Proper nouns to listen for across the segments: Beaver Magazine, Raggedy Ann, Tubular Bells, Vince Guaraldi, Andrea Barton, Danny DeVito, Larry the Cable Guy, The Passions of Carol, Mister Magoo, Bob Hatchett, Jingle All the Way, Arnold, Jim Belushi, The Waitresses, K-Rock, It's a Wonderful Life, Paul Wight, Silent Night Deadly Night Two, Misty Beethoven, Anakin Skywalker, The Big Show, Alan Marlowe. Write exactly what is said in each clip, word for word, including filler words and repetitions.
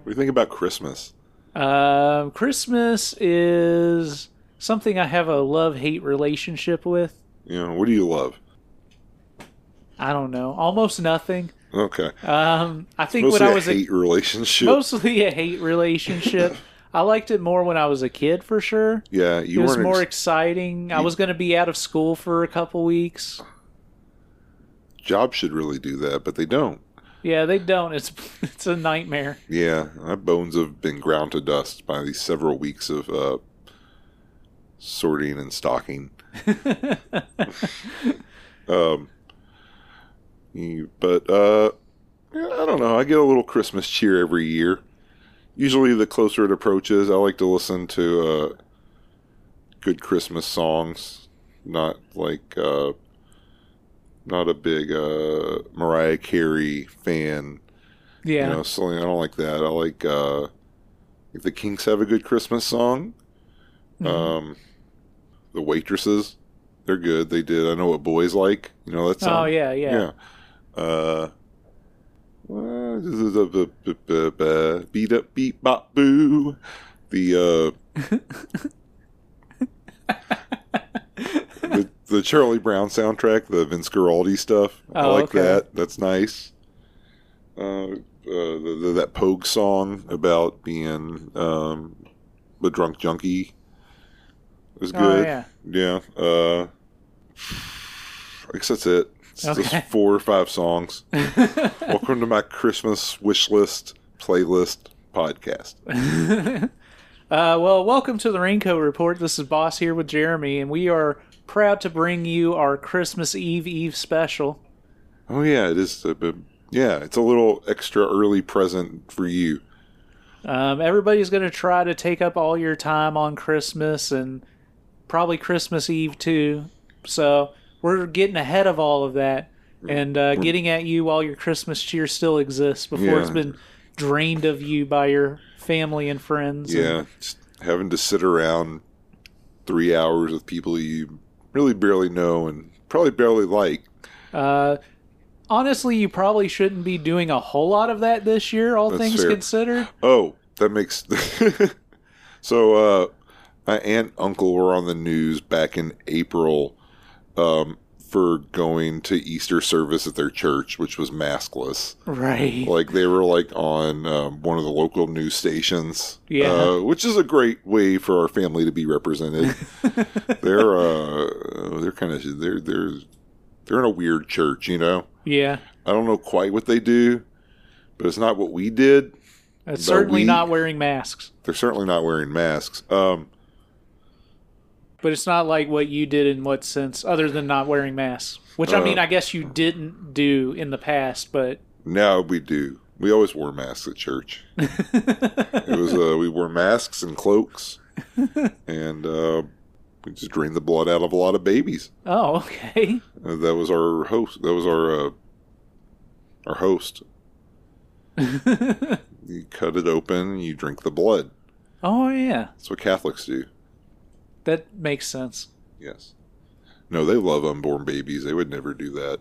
What do you think about Christmas? Uh, Christmas is something I have a love-hate relationship with. You know, what do you love? I don't know. Almost nothing. Okay. Um, I think mostly when I was a hate a, relationship. Mostly a hate relationship. I liked it more when I was a kid, for sure. Yeah, you were. It was more ex- exciting. You, I was going to be out of school for a couple weeks. Jobs should really do that, but they don't. Yeah, they don't. It's it's a nightmare. Yeah, my bones have been ground to dust by these several weeks of uh, sorting and stocking. um. But, uh, I don't know. I get a little Christmas cheer every year. Usually the closer it approaches, I like to listen to uh, good Christmas songs. Not like, uh, not a big uh, Mariah Carey fan. Yeah. You know, so I don't like that. I like, uh, if the Kinks have a good Christmas song. Mm-hmm. Um, the Waitresses, they're good. They did I Know What Boys Like. You know, that song. Oh, yeah, yeah. Yeah. Uh, beat up, beat bop, boo. The uh, the, the Charlie Brown soundtrack, the Vince Guaraldi stuff. Oh, I like okay. that. That's nice. Uh, uh, the, the, that Pogue song about being um, a drunk junkie was good. Oh, yeah. Yeah. Uh, I guess that's it. It's okay. Just four or five songs. Welcome to my Christmas wish list playlist podcast. uh, well, welcome to the Rialto Report. This is Boss here with Jeremy, and we are proud to bring you our Christmas Eve Eve special. Oh yeah, it is. A bit, yeah, it's a little extra early present for you. Um, everybody's going to try to take up all your time on Christmas and probably Christmas Eve too. So we're getting ahead of all of that and uh, getting at you while your Christmas cheer still exists before yeah. it's been drained of you by your family and friends. Yeah, and just having to sit around three hours with people you really barely know and probably barely like. Uh, honestly, you probably shouldn't be doing a whole lot of that this year, all That's things fair. Considered. Oh, that makes... So, uh, my aunt and uncle were on the news back in April... Um, for going to Easter service at their church, which was maskless. Right. Like, they were, like, on um, one of the local news stations. Yeah. Uh, which is a great way for our family to be represented. They're, uh, they're kind of, they're, they're, they're in a weird church, you know? Yeah. I don't know quite what they do, but it's not what we did. It's certainly we, not wearing masks. They're certainly not wearing masks. Um, But it's not like what you did in what sense, other than not wearing masks. Which, I mean, uh, I guess you didn't do in the past, but... No, we do. We always wore masks at church. It was, uh, we wore masks and cloaks, and uh, we just drained the blood out of a lot of babies. Oh, okay. Uh, that was our host. That was our, uh, our host. You cut it open, you drink the blood. Oh, yeah. That's what Catholics do. That makes sense. Yes. No, they love unborn babies. They would never do that.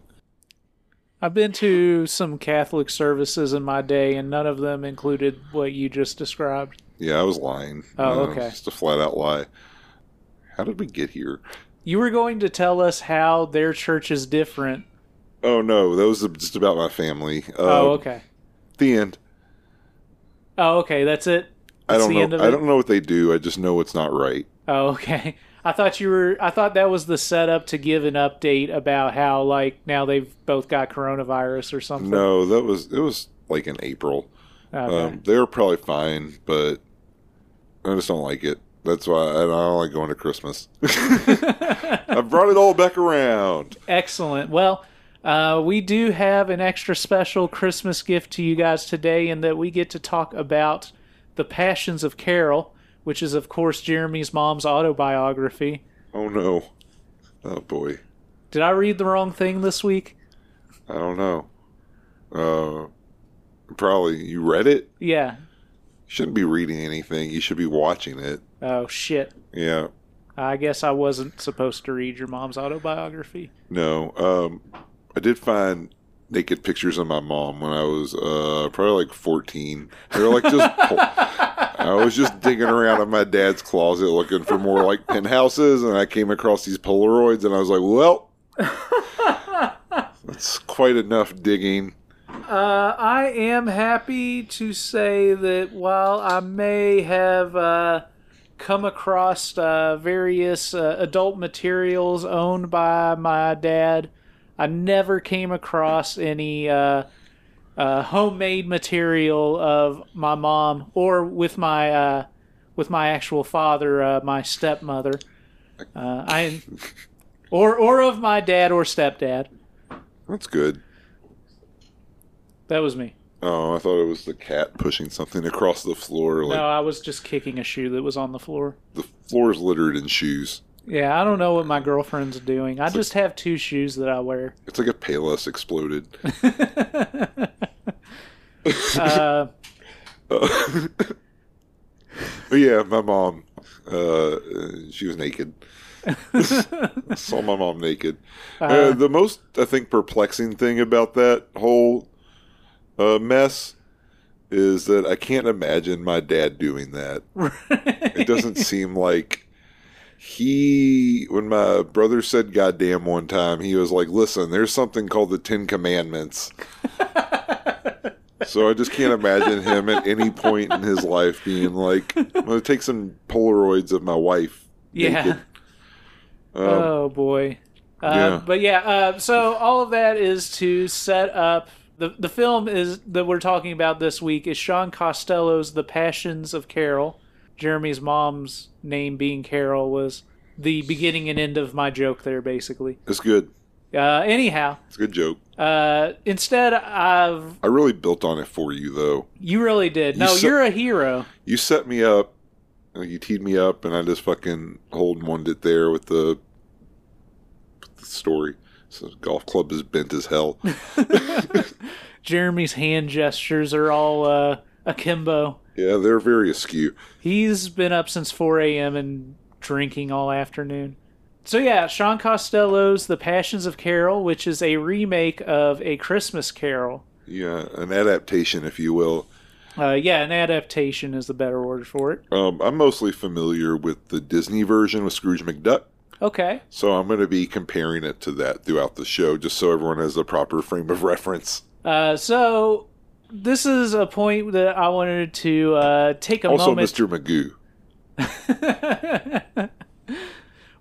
I've been to some Catholic services in my day, and none of them included what you just described. Yeah, I was lying. Oh, no, okay. Just a flat-out lie. How did we get here? You were going to tell us how their church is different. Oh, no. That was just about my family. Um, oh, okay. The end. Oh, okay. That's it? That's I don't the know. End of it? I don't know what they do. I just know it's not right. Oh, okay. I thought you were. I thought that was the setup to give an update about how, like, now they've both got coronavirus or something. No, that was it was like in April. Okay. Um, they were probably fine, but I just don't like it. That's why I don't like going to Christmas. I brought it all back around. Excellent. Well, uh, we do have an extra special Christmas gift to you guys today, in that we get to talk about The Passions of Carol, which is, of course, Jeremy's mom's autobiography. Oh, no. Oh, boy. Did I read the wrong thing this week? I don't know. Uh, probably. You read it? Yeah. You shouldn't be reading anything. You should be watching it. Oh, shit. Yeah. I guess I wasn't supposed to read your mom's autobiography. No. Um, I did find naked pictures of my mom when I was uh, probably like fourteen. They were like just. I was just digging around in my dad's closet looking for more like penthouses, and I came across these Polaroids, and I was like, well, that's quite enough digging. Uh, I am happy to say that while I may have uh, come across uh, various uh, adult materials owned by my dad, I never came across any uh, uh, homemade material of my mom or with my uh, with my actual father, uh, my stepmother, uh, I or or of my dad or stepdad. That's good. That was me. Oh, I thought it was the cat pushing something across the floor. Like, no, I was just kicking a shoe that was on the floor. The floor is littered in shoes. Yeah, I don't know what my girlfriend's doing. I it's just like, have two shoes that I wear. It's like a Payless exploded. uh, uh, yeah, my mom, uh, she was naked. I saw my mom naked. Uh, uh, the most, I think, perplexing thing about that whole... Uh, mess is that I can't imagine my dad doing that. Right. It doesn't seem like he, when my brother said goddamn one time, he was like, listen, there's something called the Ten Commandments. So I just can't imagine him at any point in his life being like, I'm going to take some Polaroids of my wife. Yeah. Naked. Um, oh, boy. Uh, yeah. But yeah, uh, so all of that is to set up. The the film is that we're talking about this week is Shaun Costello's The Passions of Carol. Jeremy's mom's name being Carol was the beginning and end of my joke there, basically. That's good. Uh, anyhow. It's a good joke. Uh, instead, I've... I really built on it for you, though. You really did. You no, set, you're a hero. You set me up. You teed me up, and I just fucking hold-one'd it there with the, with the story. So the golf club is bent as hell. Jeremy's hand gestures are all uh, akimbo. Yeah, they're very askew. He's been up since four a.m. and drinking all afternoon. So yeah, Shaun Costello's The Passions of Carol, which is a remake of A Christmas Carol. Yeah, an adaptation, if you will. Uh, yeah, an adaptation is the better word for it. Um, I'm mostly familiar with the Disney version with Scrooge McDuck. Okay. So I'm going to be comparing it to that throughout the show, just so everyone has the proper frame of reference. Uh, so this is a point that I wanted to uh, take a also moment. Also, Mister Magoo.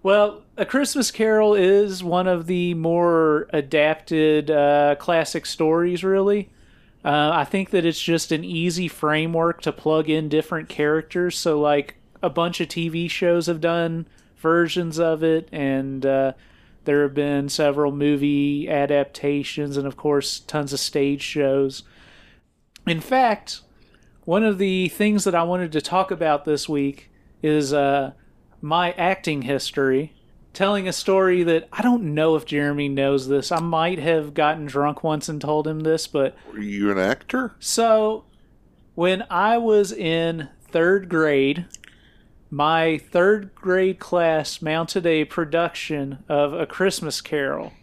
Well, A Christmas Carol is one of the more adapted uh, classic stories, really. Uh, I think that it's just an easy framework to plug in different characters. So, like, a bunch of T V shows have done versions of it, and uh, there have been several movie adaptations, and of course tons of stage shows. In fact, one of the things that I wanted to talk about this week is uh, my acting history, telling a story that I don't know if Jeremy knows this. I might have gotten drunk once and told him this, but... Were you an actor? So, when I was in third grade... My third grade class mounted a production of A Christmas Carol.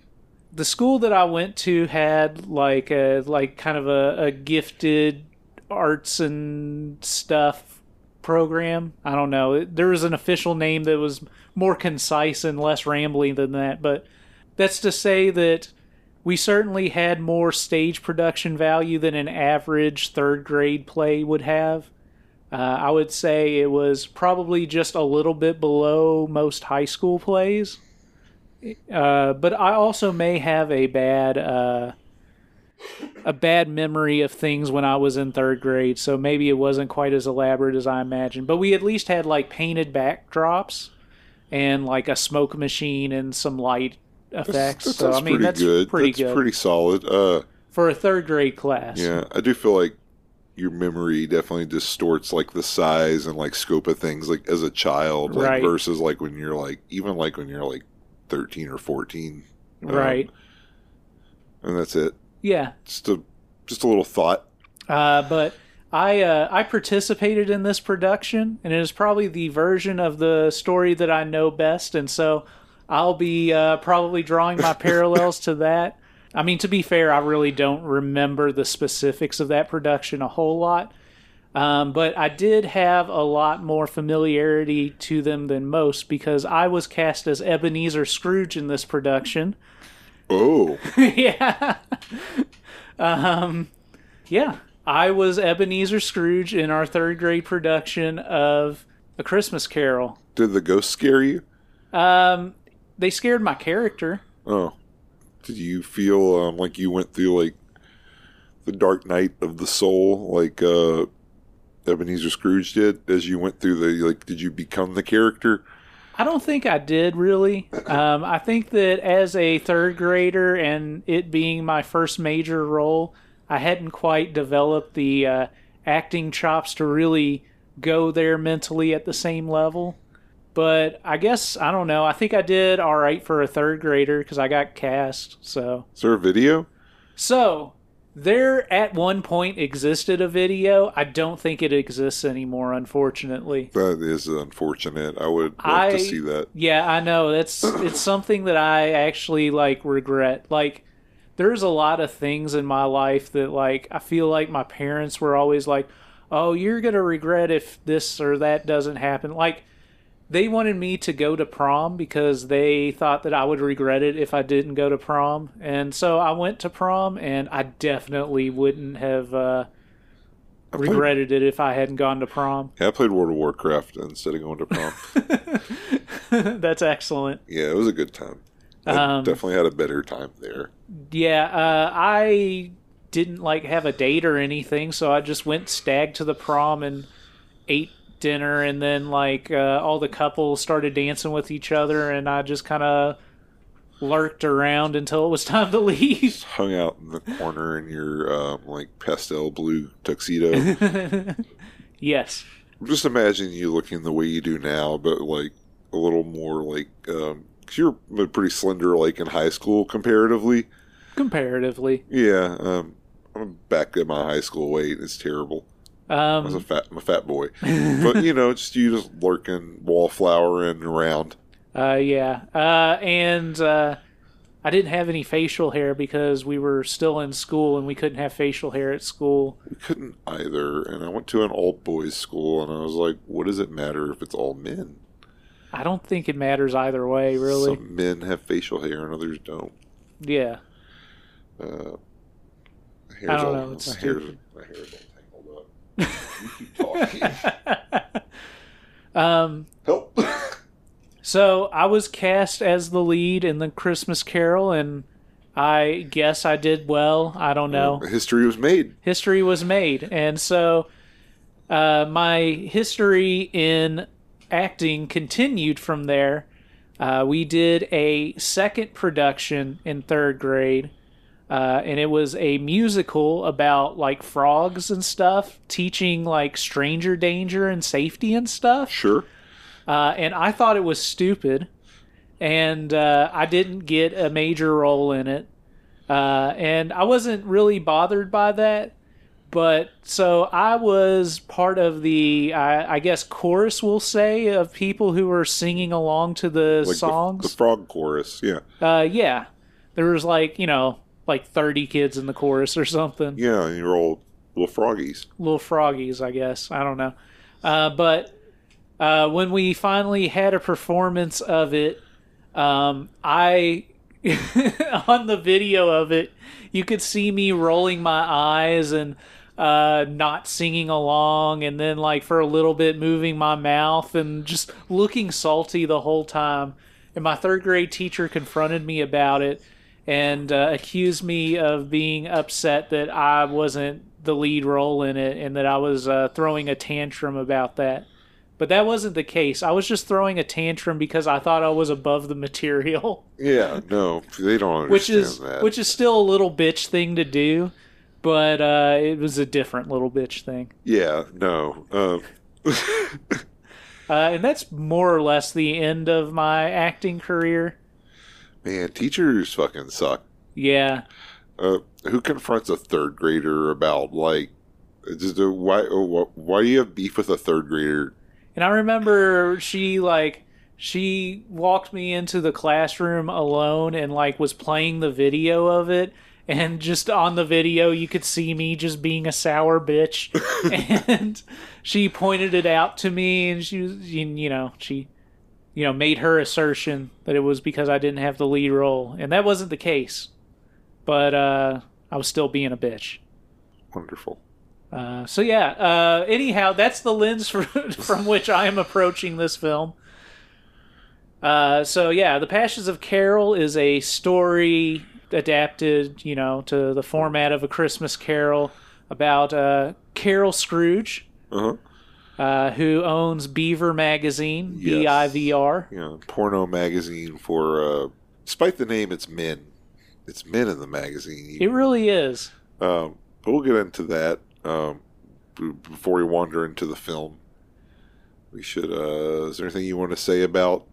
The school that I went to had like a like kind of a, a gifted arts and stuff program. I don't know. There was an official name that was more concise and less rambling than that, but that's to say that we certainly had more stage production value than an average third grade play would have. Uh, I would say it was probably just a little bit below most high school plays. Uh, but I also may have a bad uh, a bad memory of things when I was in third grade, so maybe it wasn't quite as elaborate as I imagined. But we at least had like painted backdrops and like a smoke machine and some light effects. That's, that so I mean, pretty that's good. pretty that's good. Pretty solid uh, for a third grade class. Yeah, I do feel like your memory definitely distorts like the size and like scope of things like as a child, like, right, versus like when you're like even like when you're like thirteen or fourteen, um, right? And that's it. Yeah, just a just a little thought. Uh, but I uh, I participated in this production, and it is probably the version of the story that I know best, and so I'll be uh, probably drawing my parallels to that. I mean, to be fair, I really don't remember the specifics of that production a whole lot. Um, but I did have a lot more familiarity to them than most because I was cast as Ebenezer Scrooge in this production. Oh. Yeah. um, yeah. I was Ebenezer Scrooge in our third grade production of A Christmas Carol. Did the ghosts scare you? Um, they scared my character. Oh. Did you feel um, like you went through, like, the dark night of the soul, like uh, Ebenezer Scrooge did? As you went through the, like, did you become the character? I don't think I did, really. um, I think that as a third grader and it being my first major role, I hadn't quite developed the uh, acting chops to really go there mentally at the same level. But I guess, I don't know, I think I did all right for a third grader because I got cast, so. Is there a video? So, there at one point existed a video. I don't think it exists anymore, unfortunately. That is unfortunate. I would love to see that. Yeah, I know. That's it's something that I actually, like, regret. Like, there's a lot of things in my life that, like, I feel like my parents were always like, oh, you're going to regret if this or that doesn't happen. Like, they wanted me to go to prom because they thought that I would regret it if I didn't go to prom. And so I went to prom, and I definitely wouldn't have uh, regretted played, it if I hadn't gone to prom. Yeah, I played World of Warcraft instead of going to prom. That's excellent. Yeah, it was a good time. I um, definitely had a better time there. Yeah, uh, I didn't like have a date or anything, so I just went stag to the prom and ate dinner, and then like uh, all the couples started dancing with each other, and I just kind of lurked around until it was time to leave. Just hung out in the corner in your um, like pastel blue tuxedo. Yes. I'm just imagining you looking the way you do now, but like a little more like um, 'cause you were pretty slender like in high school comparatively. Comparatively. Yeah. Um, I'm back at my high school weight. It's terrible. Um, I was a fat, I'm a fat boy. But, you know, just you just lurking, wallflowering around. Uh, yeah. Uh, and uh, I didn't have any facial hair because we were still in school and we couldn't have facial hair at school. We couldn't either. And I went to an all-boys school and I was like, what does it matter if it's all men? I don't think it matters either way, really. Some men have facial hair and others don't. Yeah. Uh, hair's I don't know. All, it's my hair's, my hair's all tangled up. You keep talking. Um, Help. So I was cast as the lead in The Christmas Carol, and I guess I did well. I don't know. Um, history was made. History was made. And so uh, my history in acting continued from there. Uh, we did a second production in third grade. Uh, and it was a musical about, like, frogs and stuff, teaching, like, stranger danger and safety and stuff. Sure. Uh, and I thought it was stupid, and uh, I didn't get a major role in it. Uh, and I wasn't really bothered by that, but so I was part of the, I, I guess, chorus, we'll say, of people who were singing along to the like songs. The, the frog chorus, yeah. Uh, yeah. There was, like, you know... like thirty kids in the chorus or something. Yeah, and you're all little froggies. Little froggies, I guess. I don't know. Uh, but uh, when we finally had a performance of it, um, I, on the video of it, you could see me rolling my eyes and uh, not singing along, and then like for a little bit moving my mouth and just looking salty the whole time. And my third grade teacher confronted me about it. And uh, accused me of being upset that I wasn't the lead role in it and that I was uh, throwing a tantrum about that. But that wasn't the case. I was just throwing a tantrum because I thought I was above the material. Yeah, no, they don't understand which is, that. Which is still a little bitch thing to do, but uh, it was a different little bitch thing. Yeah, no. Um. uh, and that's more or less the end of my acting career. Man, teachers fucking suck. Yeah. Uh, who confronts a third grader about, like, just a, why, why do you have beef with a third grader? And I remember she, like, she walked me into the classroom alone and, like, was playing the video of it. And just on the video, you could see me just being a sour bitch. And she pointed it out to me, and she was, you know, she, you know, made her assertion that it was because I didn't have the lead role. And that wasn't the case. But uh, I was still being a bitch. Wonderful. Uh, so, yeah. Uh, anyhow, that's the lens for, from which I am approaching this film. Uh, so, yeah, The Passions of Carol is a story adapted, you know, to the format of A Christmas Carol about uh, Carol Scrooge, uh-huh. uh, who owns Beaver Magazine, yes. B I V R. Yeah, porno magazine for, uh, despite the name, it's men. It's men in the magazine. Even. It really is. Um, but we'll get into that um, b- before we wander into the film. We should, uh, is there anything you want to say about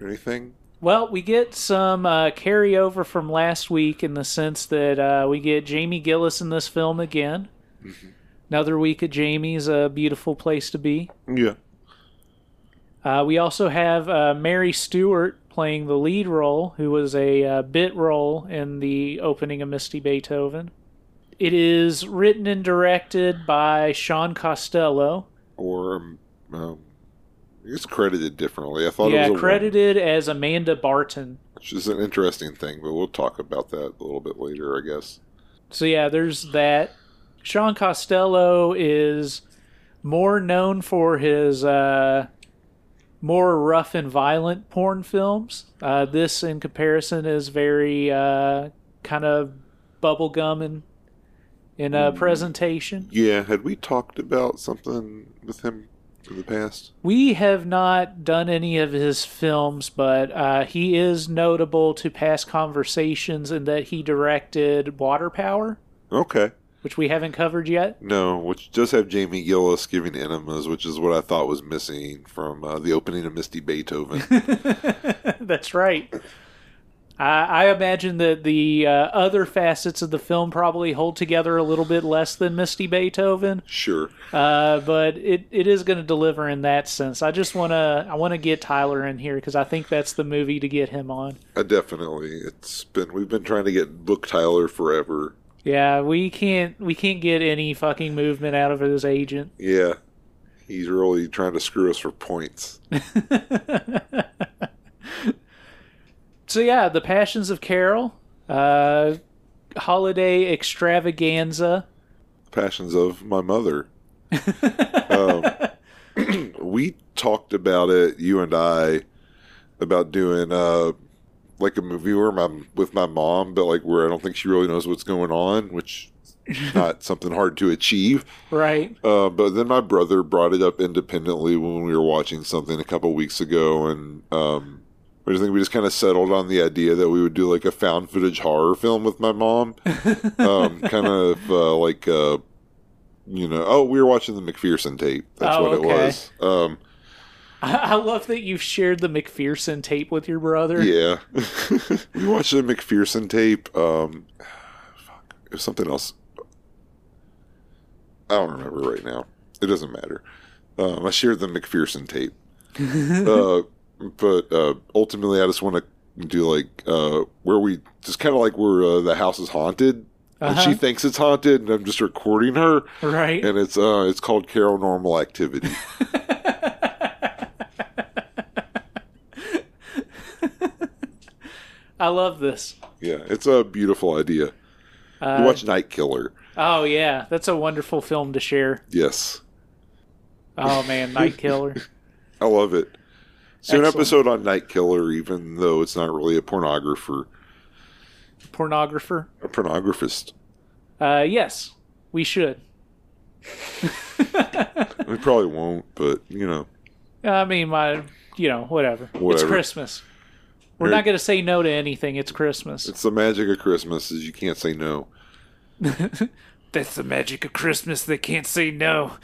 anything? Well, we get some uh, carryover from last week in the sense that uh, we get Jamie Gillis in this film again. Mm-hmm. Another week at Jamie's, a beautiful place to be. Yeah. Uh, we also have uh, Mary Stewart playing the lead role, who was a uh, bit role in the opening of Misty Beethoven. It is written and directed by Shaun Costello. Or... Um, um... It's credited differently. I thought yeah, it was a credited woman. As Amanda Barton. Which is an interesting thing, but we'll talk about that a little bit later, I guess. So yeah, there's that. Shaun Costello is more known for his uh, more rough and violent porn films. Uh, this, in comparison, is very uh, kind of bubblegum and in a mm. presentation. Yeah, had we talked about something with him? In the past, we have not done any of his films, but uh, he is notable to past conversations in that he directed Water Power. Okay, which we haven't covered yet. No, which does have Jamie Gillis giving enemas, which is what I thought was missing from uh, the opening of Misty Beethoven. That's right. I, I imagine that the uh, other facets of the film probably hold together a little bit less than Misty Beethoven. Sure. Uh, but it, it is going to deliver in that sense. I just want to I want to get Tyler in here because I think that's the movie to get him on. Uh, definitely. It's been we've been trying to get Book Tyler forever. Yeah, we can't we can't get any fucking movement out of his agent. Yeah. He's really trying to screw us for points. So yeah, The Passions of Carol, uh, holiday extravaganza. Passions of my mother. um, we talked about it, you and I, about doing uh, like a movie where my with my mom, but like where I don't think she really knows what's going on, which is not something hard to achieve, right? Uh, but then my brother brought it up independently when we were watching something a couple weeks ago, and. Um, I think we just kind of settled on the idea that we would do like a found footage horror film with my mom. um, kind of uh, like, uh, you know, oh, we were watching the McPherson tape. That's oh, what okay. it was. Um, I-, I love that you've shared the McPherson tape with your brother. Yeah. We watched the McPherson tape. Um, fuck. It was something else. I don't remember right now. It doesn't matter. Um, I shared the McPherson tape. Uh, But uh, ultimately, I just want to do like uh, where we just kind of like where uh, the house is haunted, uh-huh. and she thinks it's haunted, and I'm just recording her, right? And it's uh, it's called Carol Normal Activity. I love this. Yeah, it's a beautiful idea. Uh, you watch Night Killer. Oh yeah, that's a wonderful film to share. Yes. Oh man, Night Killer. I love it. So excellent. An episode on Night Killer, even though it's not really a pornographer. Pornographer? A pornographist. Uh, yes, we should. We probably won't, but, you know. I mean, my, you know, whatever. whatever. It's Christmas. We're You're, not going to say no to anything. It's Christmas. It's the magic of Christmas is you can't say no. That's the magic of Christmas. They can't say no.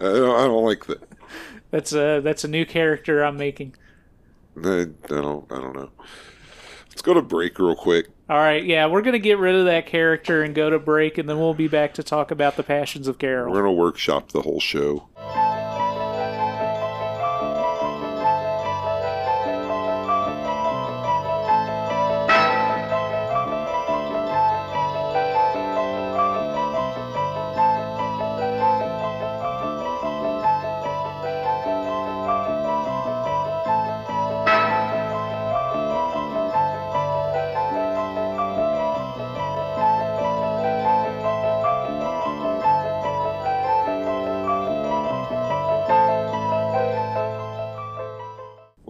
I don't, I don't like that. That's a that's a new character I'm making. I don't I don't know. Let's go to break real quick. All right, yeah, we're gonna get rid of that character and go to break, and then we'll be back to talk about The Passions of Carol. We're gonna workshop the whole show.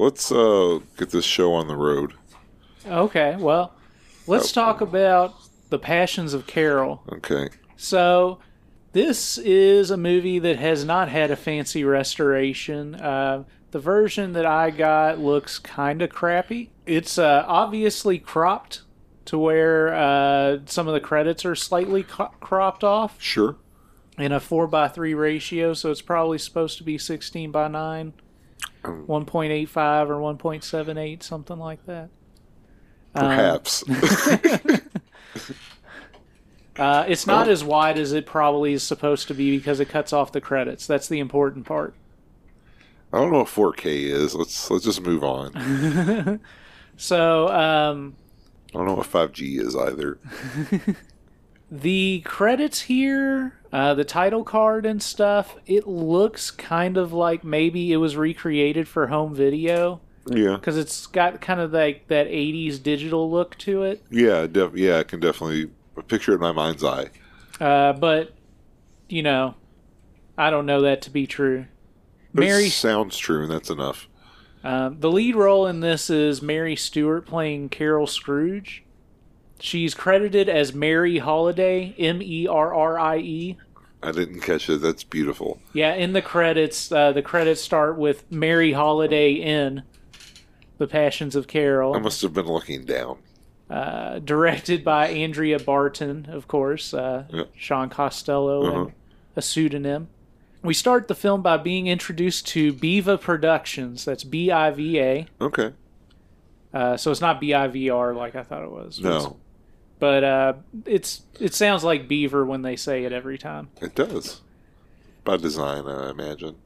Let's uh, get this show on the road. Okay, well, let's oh. talk about The Passions of Carol. Okay. So, this is a movie that has not had a fancy restoration. Uh, the version that I got looks kind of crappy. It's uh, obviously cropped to where uh, some of the credits are slightly co- cropped off. Sure. In a four by three ratio, so it's probably supposed to be sixteen by nine. Um, one point eight five or one point seven eight, something like that. Perhaps. Um, uh, it's not oh. as wide as it probably is supposed to be because it cuts off the credits. That's the important part. I don't know what four K is. Let's let's just move on. So, um, I don't know what five G is either. The credits here, uh, the title card and stuff, it looks kind of like maybe it was recreated for home video. Yeah. Because it's got kind of like that eighties digital look to it. Yeah, def- yeah, I can definitely picture it in my mind's eye. Uh, but, you know, I don't know that to be true. But Mary it sounds true, and that's enough. Um, the lead role in this is Mary Stewart playing Carol Scrooge. She's credited as Mary Holiday, M E R R I E. I didn't catch it. That's beautiful. Yeah, in the credits, uh, the credits start with Mary Holiday in The Passions of Carol. I must have been looking down. Uh, directed by Andrea Barton, of course. Uh, yeah. Shaun Costello, uh-huh. and a pseudonym. We start the film by being introduced to BIVA Productions. That's B I V A. Okay. Uh, so it's not B I V R like I thought it was. No. But uh, it's it sounds like Beaver when they say it every time. It does. By design, I imagine.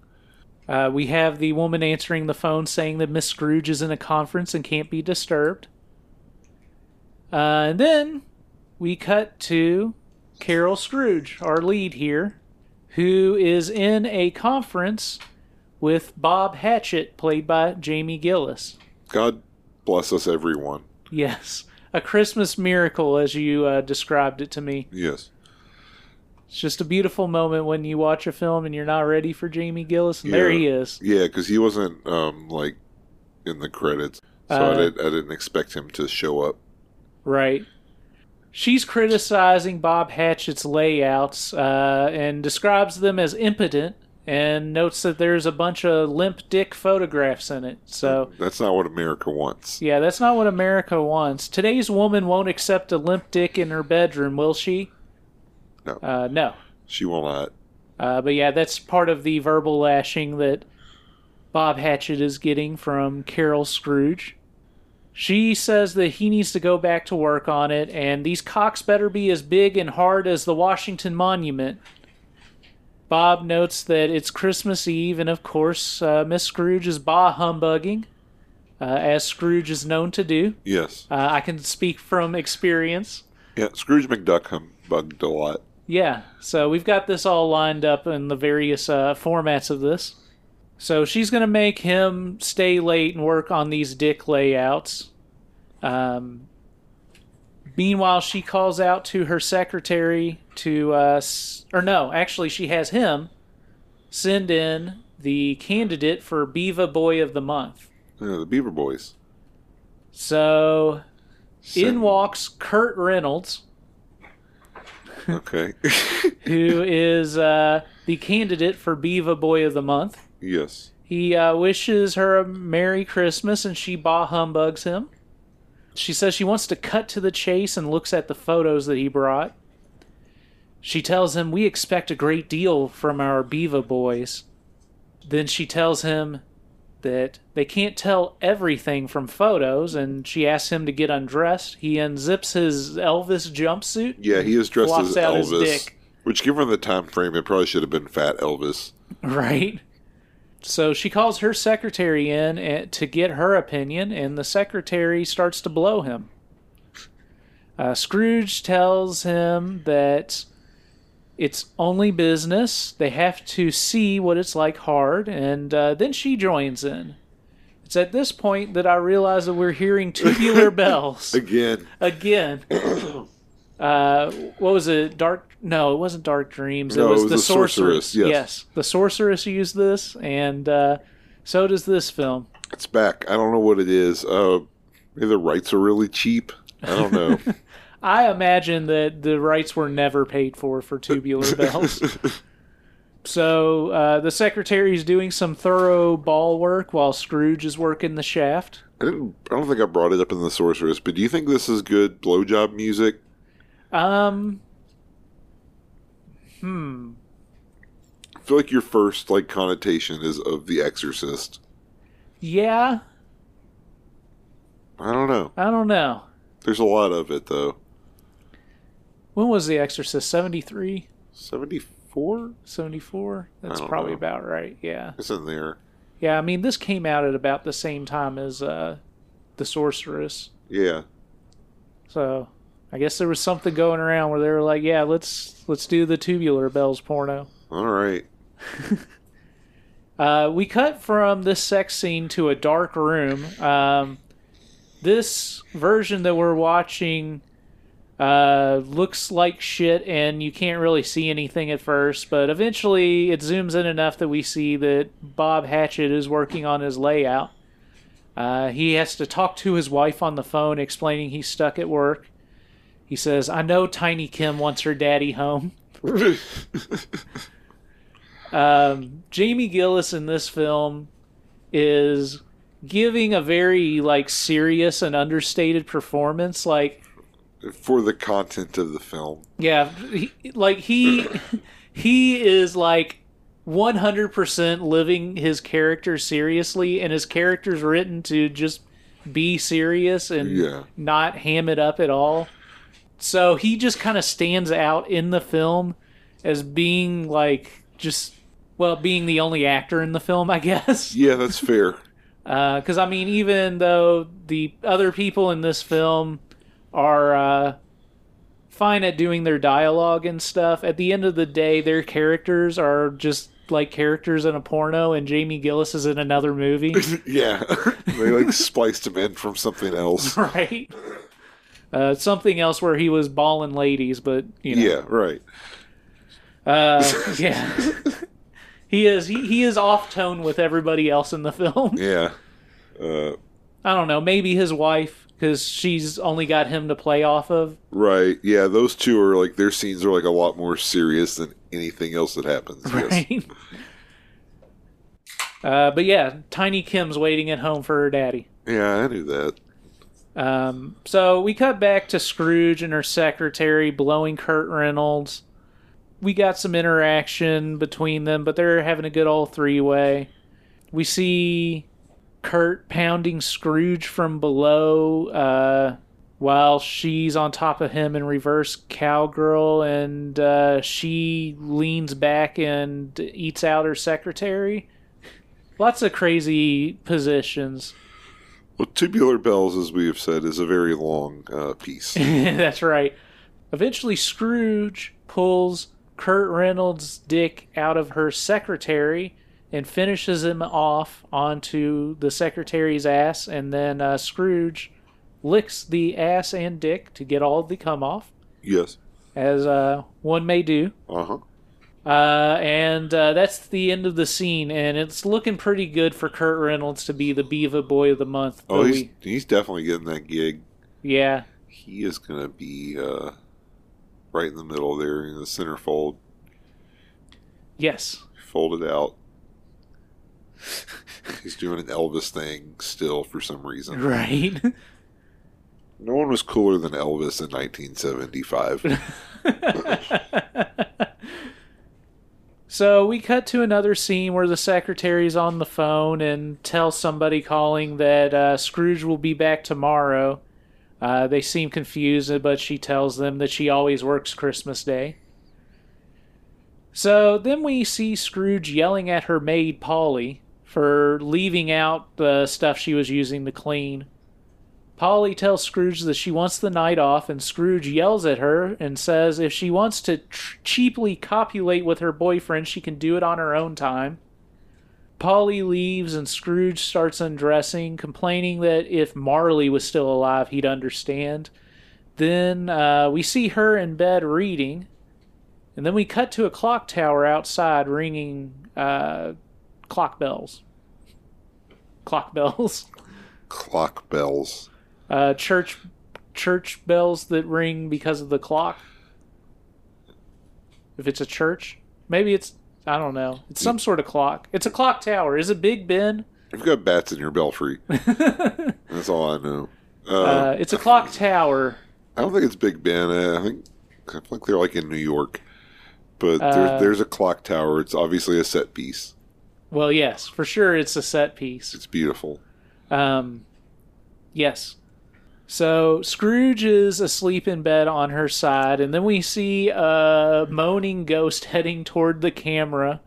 Uh, we have the woman answering the phone saying that Miss Scrooge is in a conference and can't be disturbed. Uh, and then we cut to Carol Scrooge, our lead here, who is in a conference with Bob Hatchett, played by Jamie Gillis. God bless us, everyone. Yes. A Christmas miracle, as you uh, described it to me. Yes. It's just a beautiful moment when you watch a film and you're not ready for Jamie Gillis, and yeah. there he is. Yeah, because he wasn't, um, like, in the credits, so uh, I, did, I didn't expect him to show up. Right. She's criticizing Bob Hatchett's layouts uh, and describes them as impotent, and notes that there's a bunch of limp dick photographs in it. So that's not what America wants. Yeah, that's not what America wants. Today's woman won't accept a limp dick in her bedroom, will she? No. Uh, no. She will not. Uh, but yeah, that's part of the verbal lashing that Bob Hatchett is getting from Carol Scrooge. She says that he needs to go back to work on it, and these cocks better be as big and hard as the Washington Monument. Bob notes that it's Christmas Eve, and of course, uh, Miss Scrooge is bah humbugging, uh, as Scrooge is known to do. Yes. Uh, I can speak from experience. Yeah, Scrooge McDuck humbugged a lot. Yeah, so we've got this all lined up in the various uh, formats of this. So she's going to make him stay late and work on these dick layouts. Um, meanwhile, she calls out to her secretary to uh or no actually she has him send in the candidate for Beaver Boy of the Month. Yeah, the Beaver Boys. So Same. in walks Kurt Reynolds, okay who is uh the candidate for Beaver Boy of the Month. Yes. He uh wishes her a Merry Christmas, and she bah humbugs him. She says she wants to cut to the chase and looks at the photos that he brought. She tells him, "We expect a great deal from our BIVA boys." Then she tells him that they can't tell everything from photos, and she asks him to get undressed. He unzips his Elvis jumpsuit. Yeah, he is dressed as Elvis, which, given the time frame, it probably should have been Fat Elvis. Right. So she calls her secretary in to get her opinion, and the secretary starts to blow him. Uh, Scrooge tells him that it's only business. They have to see what it's like hard, and uh, then she joins in. It's at this point that I realize that we're hearing Tubular Bells. Again. Again. uh, what was it? Dark? No, it wasn't Dark Dreams. It, no, was, it was the, the Sorceress. Sorceress. Yes. yes. The Sorceress used this, and uh, so does this film. It's back. I don't know what it is. Uh, maybe the rights are really cheap. I don't know. I imagine that the rights were never paid for for Tubular Bells. So uh, the secretary's doing some thorough ball work while Scrooge is working the shaft. I didn't. I don't think I brought it up in The Sorceress, but do you think this is good blowjob music? Um. Hmm. I feel like your first like connotation is of The Exorcist. Yeah. I don't know. I don't know. There's a lot of it, though. When was The Exorcist? seventy-three? seventy-four? seventy-four? That's probably know. about right, yeah. It's in there. Yeah, I mean, this came out at about the same time as uh, The Sorceress. Yeah. So, I guess there was something going around where they were like, yeah, let's let's do the Tubular Bells porno. All right. uh, we cut from this sex scene to a dark room. Um... This version that we're watching uh, looks like shit, and you can't really see anything at first, but eventually it zooms in enough that we see that Bob Hatchett is working on his layout. Uh, he has to talk to his wife on the phone, explaining he's stuck at work. He says, I know Tiny Kim wants her daddy home. um, Jamie Gillis in this film is giving a very like serious and understated performance, like for the content of the film. Yeah, he, like he he is like one hundred percent living his character seriously, and his character's written to just be serious and yeah. not ham it up at all. So he just kind of stands out in the film as being like just well, being the only actor in the film, I guess. Yeah, that's fair. Because, uh, I mean, even though the other people in this film are uh, fine at doing their dialogue and stuff, at the end of the day, their characters are just like characters in a porno, and Jamie Gillis is in another movie. Yeah. They, like, spliced him in from something else. Right. Uh, something else where he was balling ladies, but, you know. Yeah, right. Uh, yeah. He is he, he is off tone with everybody else in the film. Yeah. Uh, I don't know. Maybe his wife, because she's only got him to play off of. Right. Yeah. Those two are like, their scenes are like a lot more serious than anything else that happens. Right. Yes. uh, but yeah, Tiny Kim's waiting at home for her daddy. Yeah, I knew that. Um. So we cut back to Scrooge and her secretary blowing Kurt Reynolds. We got some interaction between them, but they're having a good old three-way. We see Kurt pounding Scrooge from below uh, while she's on top of him in reverse cowgirl, and uh, she leans back and eats out her secretary. Lots of crazy positions. Well, Tubular Bells, as we have said, is a very long uh, piece. That's right. Eventually, Scrooge pulls Kurt Reynolds' dick out of her secretary and finishes him off onto the secretary's ass, and then uh, Scrooge licks the ass and dick to get all the cum off. Yes. As uh, one may do. Uh-huh. Uh, and uh, that's the end of the scene, and it's looking pretty good for Kurt Reynolds to be the Beaver Boy of the Month. Oh, he's, we... he's definitely getting that gig. Yeah. He is going to be... Uh... right in the middle there, in the center fold. Yes. Fold it out. He's doing an Elvis thing still for some reason. Right. No one was cooler than Elvis in nineteen seventy-five. So we cut to another scene where the secretary's on the phone and tells somebody calling that uh, Scrooge will be back tomorrow. Uh, they seem confused, but she tells them that she always works Christmas Day. So then we see Scrooge yelling at her maid, Polly, for leaving out the stuff she was using to clean. Polly tells Scrooge that she wants the night off, and Scrooge yells at her and says if she wants to tr- cheaply copulate with her boyfriend, she can do it on her own time. Polly leaves and Scrooge starts undressing, complaining that if Marley was still alive, he'd understand. Then uh, we see her in bed reading, and then we cut to a clock tower outside ringing uh, clock bells. clock bells. Clock bells. Uh, church church bells that ring because of the clock. If it's a church. Maybe it's, I don't know. It's some sort of clock. It's a clock tower. Is it Big Ben? You've got bats in your belfry. That's all I know. Uh, uh, it's a clock tower. I don't think it's Big Ben. I think I think they're like in New York. But uh, there, there's a clock tower. It's obviously a set piece. Well, yes. For sure it's a set piece. It's beautiful. Um, yes. So Scrooge is asleep in bed on her side, and then we see a moaning ghost heading toward the camera.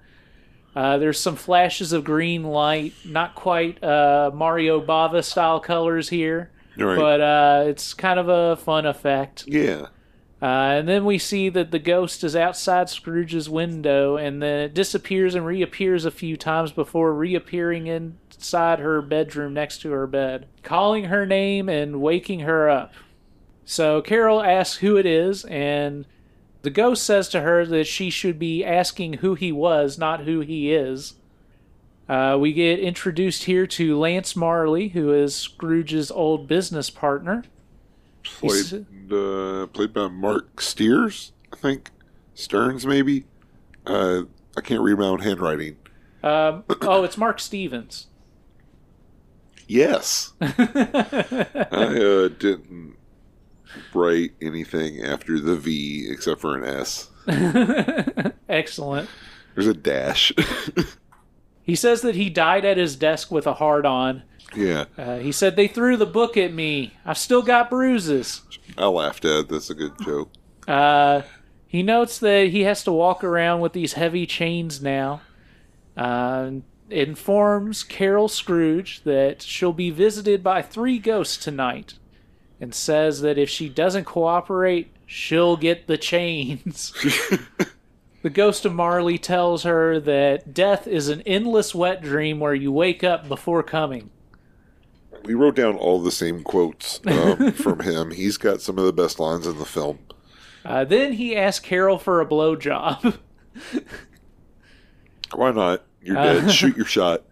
Uh, there's some flashes of green light, not quite uh, Mario Bava style colors here, right. but uh, it's kind of a fun effect. Yeah. Uh, and then we see that the ghost is outside Scrooge's window, and then it disappears and reappears a few times before reappearing inside her bedroom next to her bed, calling her name and waking her up. So Carol asks who it is, and the ghost says to her that she should be asking who he was, not who he is. Uh, we get introduced here to Lance Marley, who is Scrooge's old business partner. Played, uh, played by Mark Steers, I think. Stearns, maybe. Uh, I can't read my own handwriting. Um, oh, it's Mark Stevens. Yes. I uh, didn't write anything after the V except for an S. Excellent. There's a dash. He says that he died at his desk with a hard on. Yeah. Uh, he said, they threw the book at me. I've still got bruises. I laughed at it. That's a good joke. Uh, he notes that he has to walk around with these heavy chains now. Uh, informs Carol Scrooge that she'll be visited by three ghosts tonight. And says that if she doesn't cooperate, she'll get the chains. The ghost of Marley tells her that death is an endless wet dream where you wake up before coming. We wrote down all the same quotes um, from him. He's got some of the best lines in the film. Uh, then he asked Carol for a blowjob. Why not? You're dead. Uh, Shoot your shot.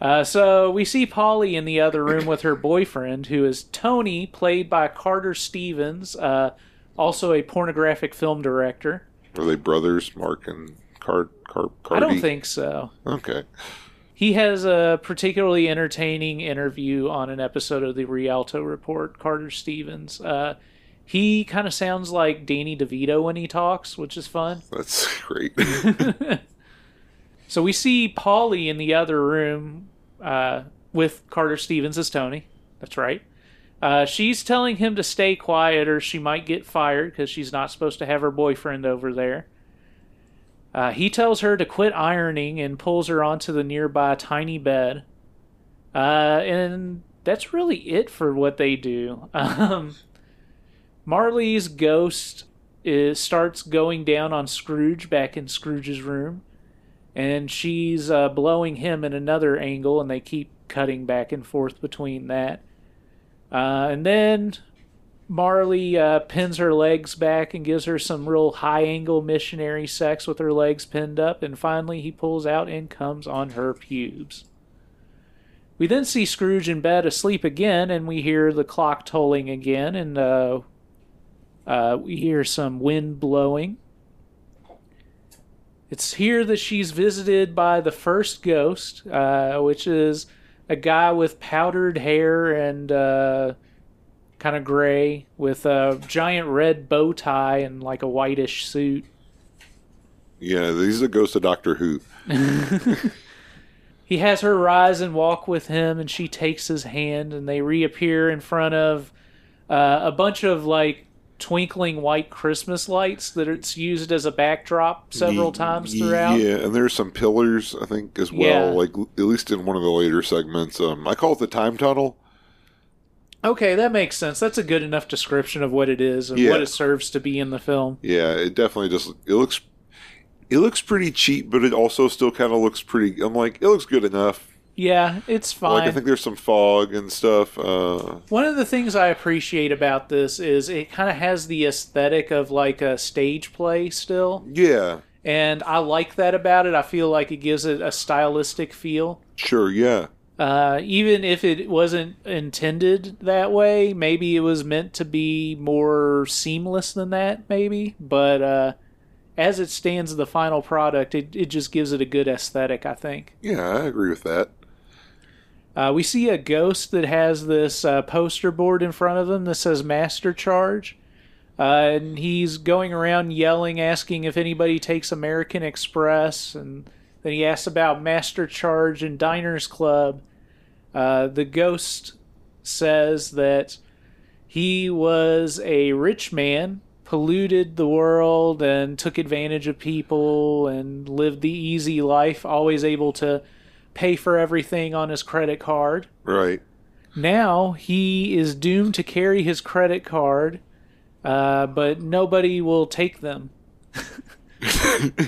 Uh, so we see Polly in the other room with her boyfriend, who is Tony, played by Carter Stevens, uh, also a pornographic film director. Were they brothers, Mark and Card? Car- Cardi? I don't think so. Okay. He has a particularly entertaining interview on an episode of the Rialto Report, Carter Stevens. Uh, he kind of sounds like Danny DeVito when he talks, which is fun. That's great. So we see Polly in the other room uh, with Carter Stevens as Tony. That's right. Uh, she's telling him to stay quiet or she might get fired because she's not supposed to have her boyfriend over there. Uh, he tells her to quit ironing and pulls her onto the nearby tiny bed. Uh, and that's really it for what they do. Um, Marley's ghost is, starts going down on Scrooge back in Scrooge's room. And she's uh, blowing him in another angle, and they keep cutting back and forth between that. Uh, and then Marley uh, pins her legs back and gives her some real high-angle missionary sex with her legs pinned up, and finally he pulls out and comes on her pubes. We then see Scrooge in bed asleep again, and we hear the clock tolling again, and uh, uh, we hear some wind blowing. It's here that she's visited by the first ghost, uh, which is a guy with powdered hair and uh, kind of gray with a giant red bow tie and like a whitish suit. Yeah, he's the ghost of Doctor Who. He has her rise and walk with him, and she takes his hand, and they reappear in front of uh, a bunch of like twinkling white Christmas lights that it's used as a backdrop several times throughout. Yeah, and there's some pillars, I think, as well. Yeah. Like at least in one of the later segments. Um, I call it the time tunnel. Okay, that makes sense. That's a good enough description of what it is and yeah. what it serves to be in the film. Yeah, it definitely just it looks it looks pretty cheap, but it also still kind of looks pretty. I'm like, it looks good enough. Yeah, it's fine. Like, I think there's some fog and stuff. Uh, One of the things I appreciate about this is it kind of has the aesthetic of, like, a stage play still. Yeah. And I like that about it. I feel like it gives it a stylistic feel. Sure, yeah. Uh, even if it wasn't intended that way, maybe it was meant to be more seamless than that, maybe. But uh, as it stands in the final product, it, it just gives it a good aesthetic, I think. Yeah, I agree with that. Uh, we see a ghost that has this uh, poster board in front of him that says Master Charge. Uh, and he's going around yelling, asking if anybody takes American Express, and then he asks about Master Charge and Diners Club. Uh, the ghost says that he was a rich man, polluted the world, and took advantage of people, and lived the easy life, always able to pay for everything on his credit card. Right. Now he is doomed to carry his credit card, uh, but nobody will take them.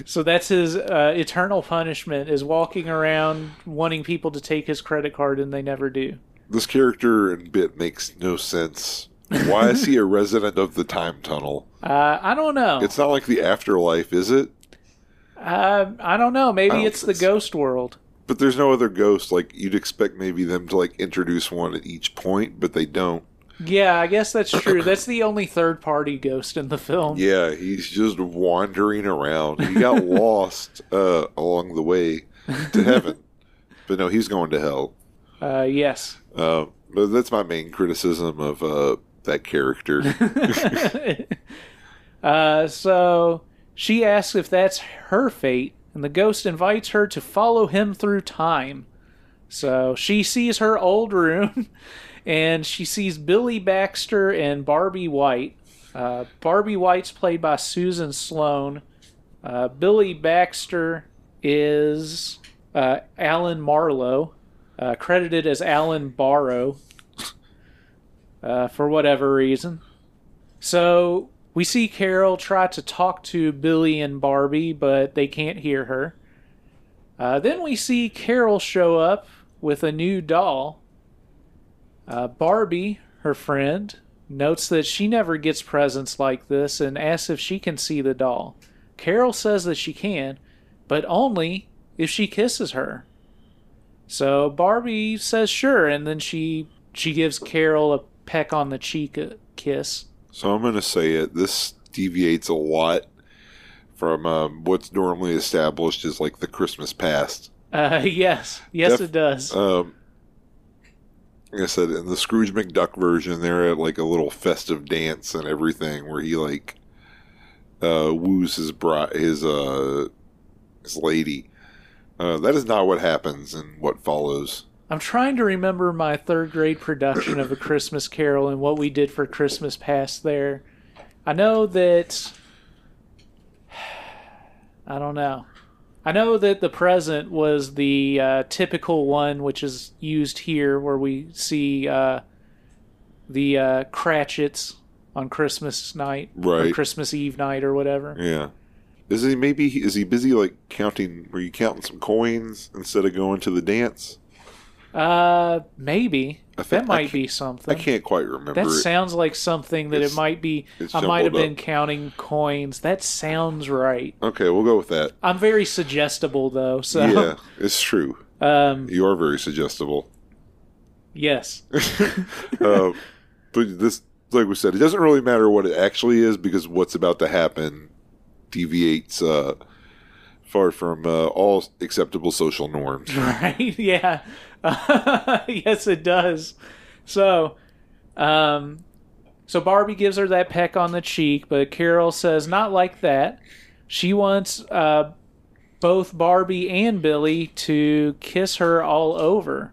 So that's his uh, eternal punishment, is walking around wanting people to take his credit card, and they never do. This character and bit makes no sense. Why is he a resident of the time tunnel? Uh, I don't know. It's not like the afterlife, is it? Uh, I don't know. Maybe don't it's the it's... ghost world. But there's no other ghost. Like, you'd expect maybe them to, like, introduce one at each point, but they don't. Yeah, I guess that's true. That's the only third-party ghost in the film. Yeah, he's just wandering around. He got lost uh, along the way to heaven. But no, he's going to hell. Uh, yes. Uh, but that's my main criticism of uh, that character. uh, so she asks if that's her fate, and the ghost invites her to follow him through time. So she sees her old room, and she sees Billy Baxter and Barbie White. Uh, Barbie White's played by Susan Sloan. Uh, Billy Baxter is uh, Alan Marlowe, uh, credited as Alan Barrow, uh, for whatever reason. So we see Carol try to talk to Billy and Barbie, but they can't hear her. Uh, then we see Carol show up with a new doll. Uh, Barbie, her friend, notes that she never gets presents like this and asks if she can see the doll. Carol says that she can, but only if she kisses her. So Barbie says sure, and then she she gives Carol a peck on the cheek kiss. So I'm going to say it. This deviates a lot from um, what's normally established as like the Christmas past. Uh, yes. Yes, Def- it does. Um Like I said, in the Scrooge McDuck version, they're at like a little festive dance and everything, where he like uh, woos his bride, his uh, his lady. Uh, that is not what happens in what follows. I'm trying to remember my third grade production of A Christmas Carol and what we did for Christmas past there. I know that I don't know. I know that the present was the uh, typical one, which is used here, where we see uh, the uh, Cratchits on Christmas night, right? Or Christmas Eve night, or whatever. Yeah, is he maybe is he busy like counting? Were you counting some coins instead of going to the dance? Uh, maybe I think, that might be something. I can't quite remember. That it. sounds like something that it's, it might be. I might have up. been counting coins. That sounds right. Okay, we'll go with that. I'm very suggestible, though. So yeah, it's true. Um, you are very suggestible. Yes. uh, but this, like we said, it doesn't really matter what it actually is, because what's about to happen deviates uh, far from uh, all acceptable social norms. Right. Yeah. Yes, it does. So, um, so Barbie gives her that peck on the cheek, but Carol says not like that. She wants uh, both Barbie and Billy to kiss her all over.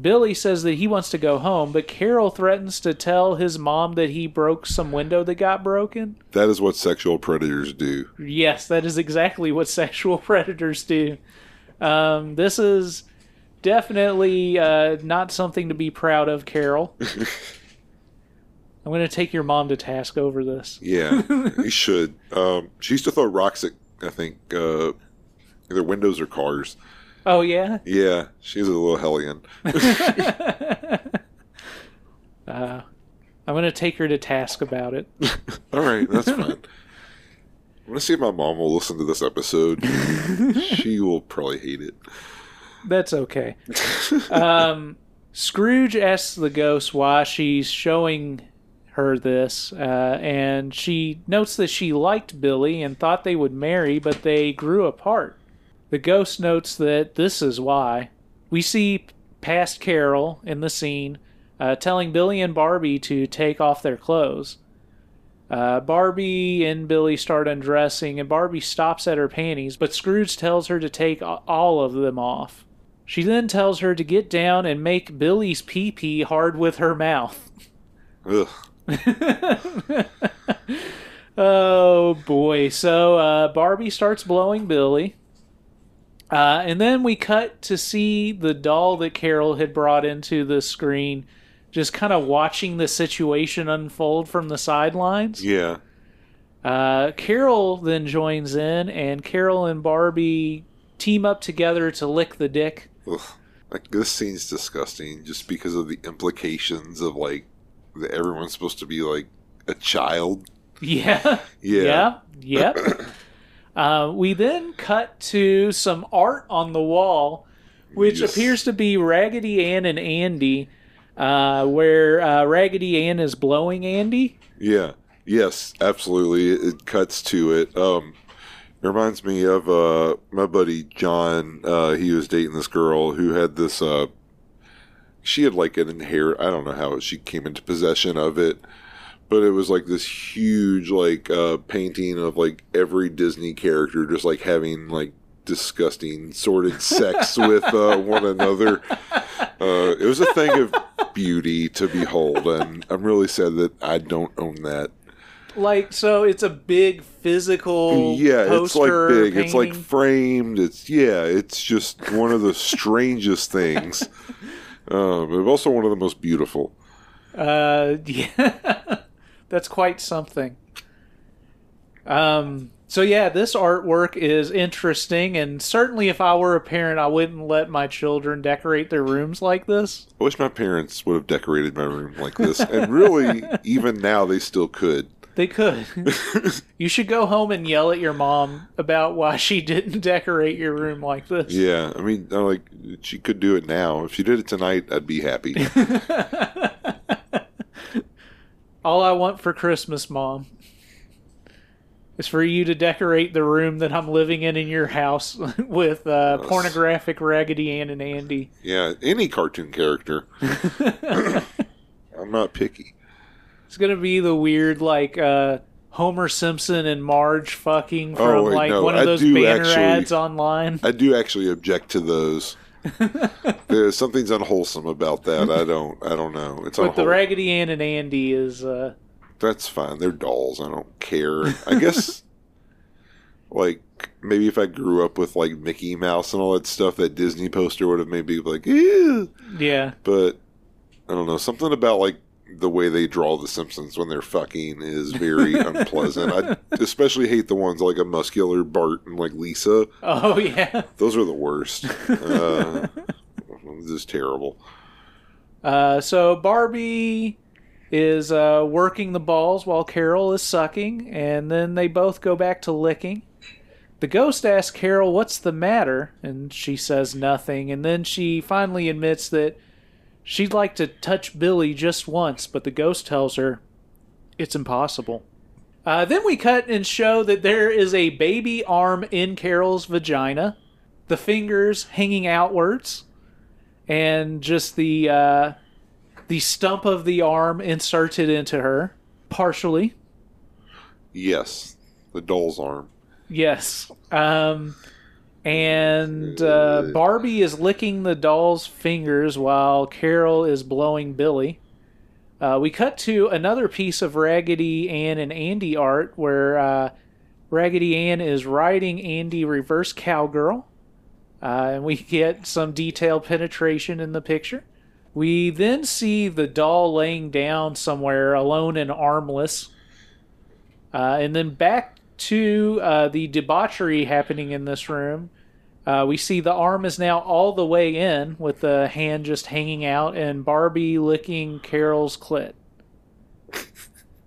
Billy says that he wants to go home, but Carol threatens to tell his mom that he broke some window that got broken. That is what sexual predators do. Yes, that is exactly what sexual predators do. Um, this is definitely uh, not something to be proud of, Carol. I'm going to take your mom to task over this. Yeah, you should. Um, she used to throw rocks at, I think, uh, either windows or cars. Oh, yeah? Yeah, she's a little hellion. uh, I'm going to take her to task about it. All right, that's fine. I'm going to see if my mom will listen to this episode. She will probably hate it. That's okay. um, Scrooge asks the ghost why she's showing her this, uh, and she notes that she liked Billy and thought they would marry, but they grew apart. The ghost notes that this is why. We see past Carol in the scene uh, telling Billy and Barbie to take off their clothes. Uh, Barbie and Billy start undressing, and Barbie stops at her panties, but Scrooge tells her to take all of them off. She then tells her to get down and make Billy's pee-pee hard with her mouth. Ugh. Oh, boy. So uh, Barbie starts blowing Billy. Uh, and then we cut to see the doll that Carol had brought into the screen, just kind of watching the situation unfold from the sidelines. Yeah. Uh, Carol then joins in, and Carol and Barbie team up together to lick the dick. Ugh. Like, this scene's disgusting just because of the implications of, like, that everyone's supposed to be, like, a child. Yeah. Yeah. Yeah. Yep. uh, we then cut to some art on the wall, which yes. appears to be Raggedy Ann and Andy. Uh, where uh, Raggedy Ann is blowing Andy. Yeah. Yes, absolutely. It cuts to it. Um, it reminds me of uh, my buddy John. Uh, he was dating this girl who had this. Uh, she had like an inherit. I don't know how she came into possession of it, but it was like this huge like uh, painting of like every Disney character just like having like disgusting sordid sex with uh, one another. Uh, it was a thing of beauty to behold, and I'm really sad that I don't own that. Like, so it's a big physical yeah poster, it's like big painting. It's like framed, it's yeah it's just one of the strangest things, um but also one of the most beautiful. Uh yeah that's quite something. um So yeah, this artwork is interesting, and certainly if I were a parent, I wouldn't let my children decorate their rooms like this. I wish my parents would have decorated my room like this, and really, even now, they still could. They could. You should go home and yell at your mom about why she didn't decorate your room like this. Yeah, I mean, I'm like, she could do it now. If she did it tonight, I'd be happy. All I want for Christmas, Mom, is for you to decorate the room that I'm living in in your house with uh, yes. pornographic Raggedy Ann and Andy. Yeah, any cartoon character. I'm not picky. It's going to be the weird, like, uh, Homer Simpson and Marge fucking from, oh, wait, like, no. one of those banner actually, ads online. I do actually object to those. There's something's unwholesome about that. I don't, I don't know. It's But the Raggedy Ann and Andy is... Uh, That's fine. They're dolls. I don't care. I guess, like, maybe if I grew up with, like, Mickey Mouse and all that stuff, that Disney poster would have maybe been like, ew. Yeah. But, I don't know, something about, like, the way they draw the Simpsons when they're fucking is very unpleasant. I especially hate the ones like a muscular Bart and, like, Lisa. Oh, yeah. Those are the worst. Uh, this is terrible. Uh, so, Barbie... is uh, working the balls while Carol is sucking, and then they both go back to licking. The ghost asks Carol, what's the matter? And she says nothing, and then she finally admits that she'd like to touch Billy just once, but the ghost tells her it's impossible. Uh, then we cut and show that there is a baby arm in Carol's vagina, the fingers hanging outwards, and just the... Uh, The stump of the arm inserted into her, partially. Yes, the doll's arm. Yes. Um, and uh, Barbie is licking the doll's fingers while Carol is blowing Billy. Uh, we cut to another piece of Raggedy Ann and Andy art where uh, Raggedy Ann is riding Andy reverse cowgirl. Uh, and we get some detailed penetration in the picture. We then see the doll laying down somewhere, alone and armless. Uh, and then back to uh, the debauchery happening in this room. Uh, we see the arm is now all the way in, with the hand just hanging out, and Barbie licking Carol's clit.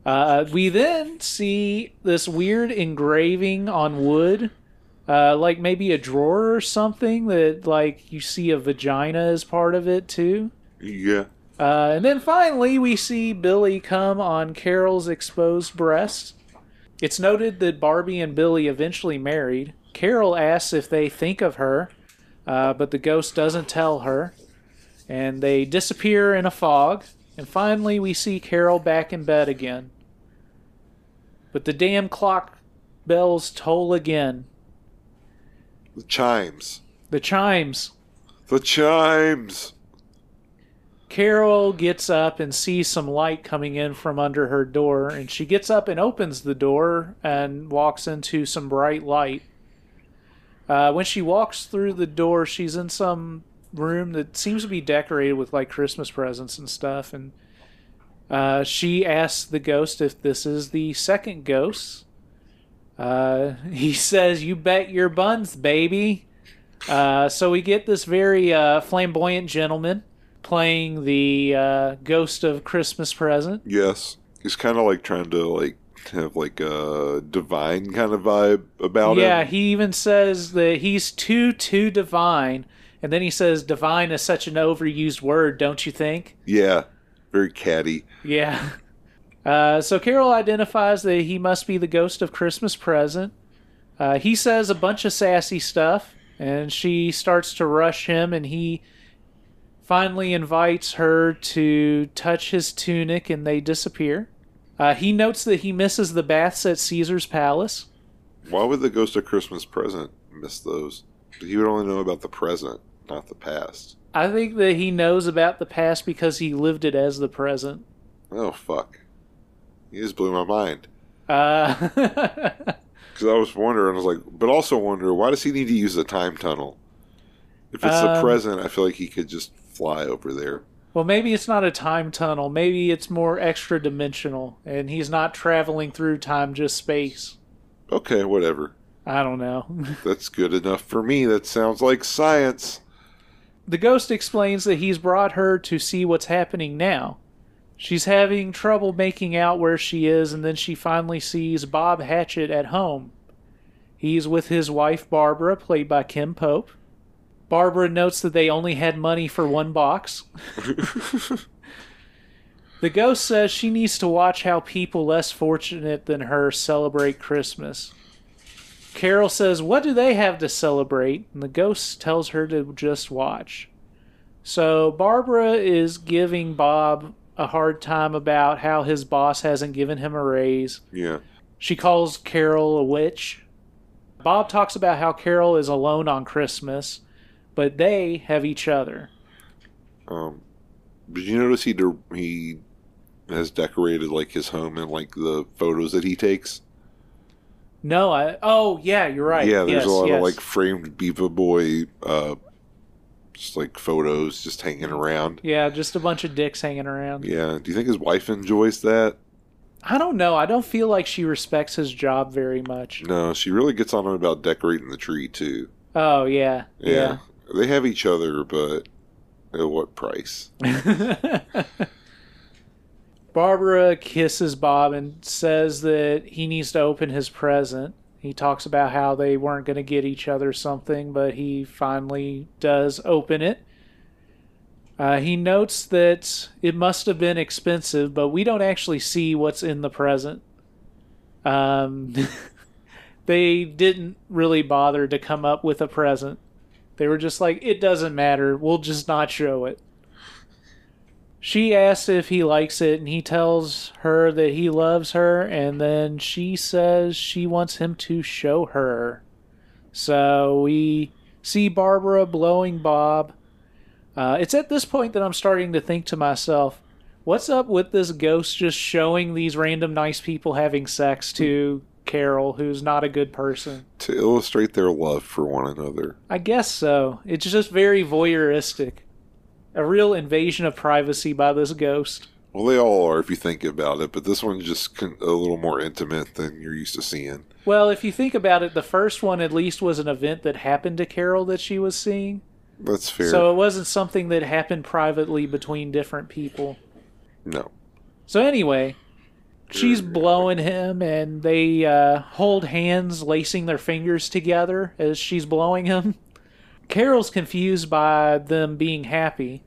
Uh, we then see this weird engraving on wood Uh, like maybe a drawer or something that, like, you see a vagina as part of it too. Yeah. Uh, and then finally, we see Billy come on Carol's exposed breast. It's noted that Barbie and Billy eventually married. Carol asks if they think of her, uh, but the ghost doesn't tell her. And they disappear in a fog. And finally, we see Carol back in bed again. But the damn clock bells toll again. The chimes. The chimes. The chimes. Carol gets up and sees some light coming in from under her door, and she gets up and opens the door and walks into some bright light. Uh, when she walks through the door, she's in some room that seems to be decorated with, like, Christmas presents and stuff, and uh, she asks the ghost if this is the second ghost. Uh, he says, "You bet your buns, baby." Uh, so we get this very uh, flamboyant gentleman playing the uh, Ghost of Christmas Present. Yes. He's kind of like trying to like have like a divine kind of vibe about it. Yeah, him. He even says that he's too, too divine. And then he says, divine is such an overused word, don't you think? Yeah. Very catty. Yeah. Uh, so Carol identifies that he must be the Ghost of Christmas Present. Uh, he says a bunch of sassy stuff, and she starts to rush him, and he finally invites her to touch his tunic, and they disappear. Uh, he notes that he misses the baths at Caesar's Palace. Why would the Ghost of Christmas Present miss those? He would only know about the present, not the past. I think that he knows about the past because he lived it as the present. Oh, fuck. You just blew my mind. Because uh, I was wondering, I was like, but also wonder, why does he need to use the time tunnel? If it's um, the present, I feel like he could just fly over there. Well, maybe it's not a time tunnel. Maybe it's more extra dimensional, and he's not traveling through time, just space. Okay, whatever. I don't know. That's good enough for me. That sounds like science. The ghost explains that he's brought her to see what's happening now. She's having trouble making out where she is, and then she finally sees Bob Hatchett at home. He's with his wife, Barbara, played by Kim Pope. Barbara notes that they only had money for one box. The ghost says she needs to watch how people less fortunate than her celebrate Christmas. Carol says, what do they have to celebrate? And the ghost tells her to just watch. So Barbara is giving Bob a hard time about how his boss hasn't given him a raise. Yeah. She calls Carol a witch. Bob talks about how Carol is alone on Christmas, but they have each other. Um, did you notice he de- he has decorated like his home and like the photos that he takes? No, I. Oh yeah, you're right. Yeah, there's yes, a lot yes. of like framed Beaver Boy. Uh, Just like photos just hanging around. Yeah, just a bunch of dicks hanging around. Yeah. Do you think his wife enjoys that? I don't know. I don't feel like she respects his job very much. No, she really gets on him about decorating the tree, too. Oh, yeah. Yeah. yeah. They have each other, but at what price? Barbara kisses Bob and says that he needs to open his present. He talks about how they weren't going to get each other something, but he finally does open it. Uh, he notes that it must have been expensive, but we don't actually see what's in the present. Um, they didn't really bother to come up with a present. They were just like, it doesn't matter. We'll just not show it. She asks if he likes it, and he tells her that he loves her, and then she says she wants him to show her. So we see Barbara blowing Bob. Uh, it's at this point that I'm starting to think to myself, what's up with this ghost just showing these random nice people having sex to Carol, who's not a good person? To illustrate their love for one another. I guess so. It's just very voyeuristic. A real invasion of privacy by this ghost. Well, they all are if you think about it, but this one's just a little more intimate than you're used to seeing. Well, if you think about it, the first one at least was an event that happened to Carol that she was seeing. That's fair. So it wasn't something that happened privately between different people. No. So anyway, She's blowing him, and they uh, hold hands, lacing their fingers together as she's blowing him. Carol's confused by them being happy.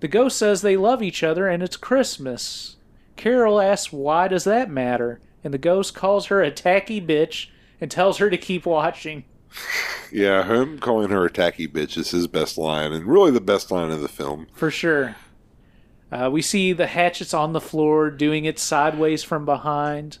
The ghost says they love each other and it's Christmas. Carol asks, why does that matter? And the ghost calls her a tacky bitch and tells her to keep watching. Yeah, him calling her a tacky bitch is his best line, and really the best line of the film. For sure. Uh, we see the hatchets on the floor doing it sideways from behind.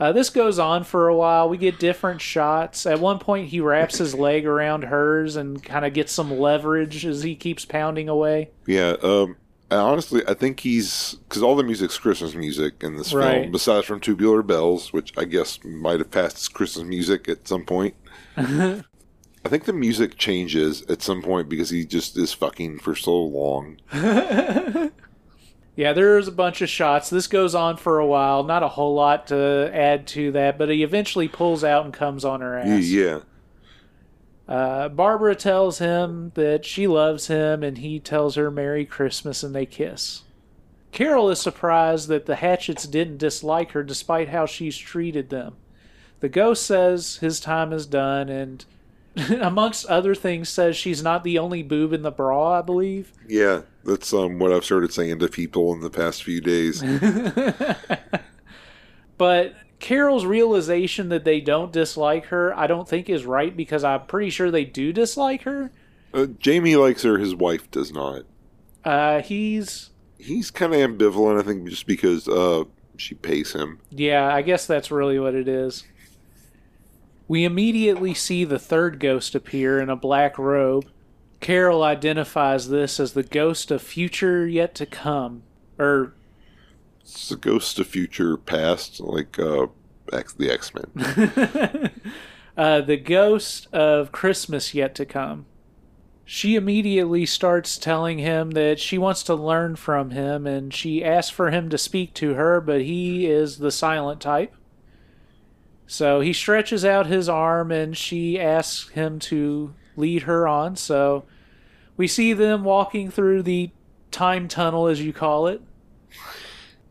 Uh, this goes on for a while. We get different shots. At one point, he wraps his leg around hers and kind of gets some leverage as he keeps pounding away. Yeah, um, I honestly, I think he's... Because all the music's Christmas music in this right. film, besides from Tubular Bells, which I guess might have passed as Christmas music at some point. I think the music changes at some point because he just is fucking for so long. Yeah, there's a bunch of shots. This goes on for a while. Not a whole lot to add to that, but he eventually pulls out and comes on her ass. Yeah. Uh, Barbara tells him that she loves him, and he tells her Merry Christmas, and they kiss. Carol is surprised that the Hatchets didn't dislike her despite how she's treated them. The ghost says his time is done, and amongst other things says she's not the only boob in the bra, I believe. Yeah. That's um, what I've started saying to people in the past few days. But Carol's realization that they don't dislike her, I don't think is right, because I'm pretty sure they do dislike her. Uh, Jamie likes her. His wife does not. Uh, he's... He's kind of ambivalent, I think, just because uh, she pays him. Yeah, I guess that's really what it is. We immediately see the third ghost appear in a black robe. Carol identifies this as the ghost of future yet to come, or it's the ghost of future past, like uh, X, the X-Men. uh, the ghost of Christmas yet to come. She immediately starts telling him that she wants to learn from him, and she asks for him to speak to her, but he is the silent type. So he stretches out his arm, and she asks him to lead her on, so... We see them walking through the time tunnel, as you call it,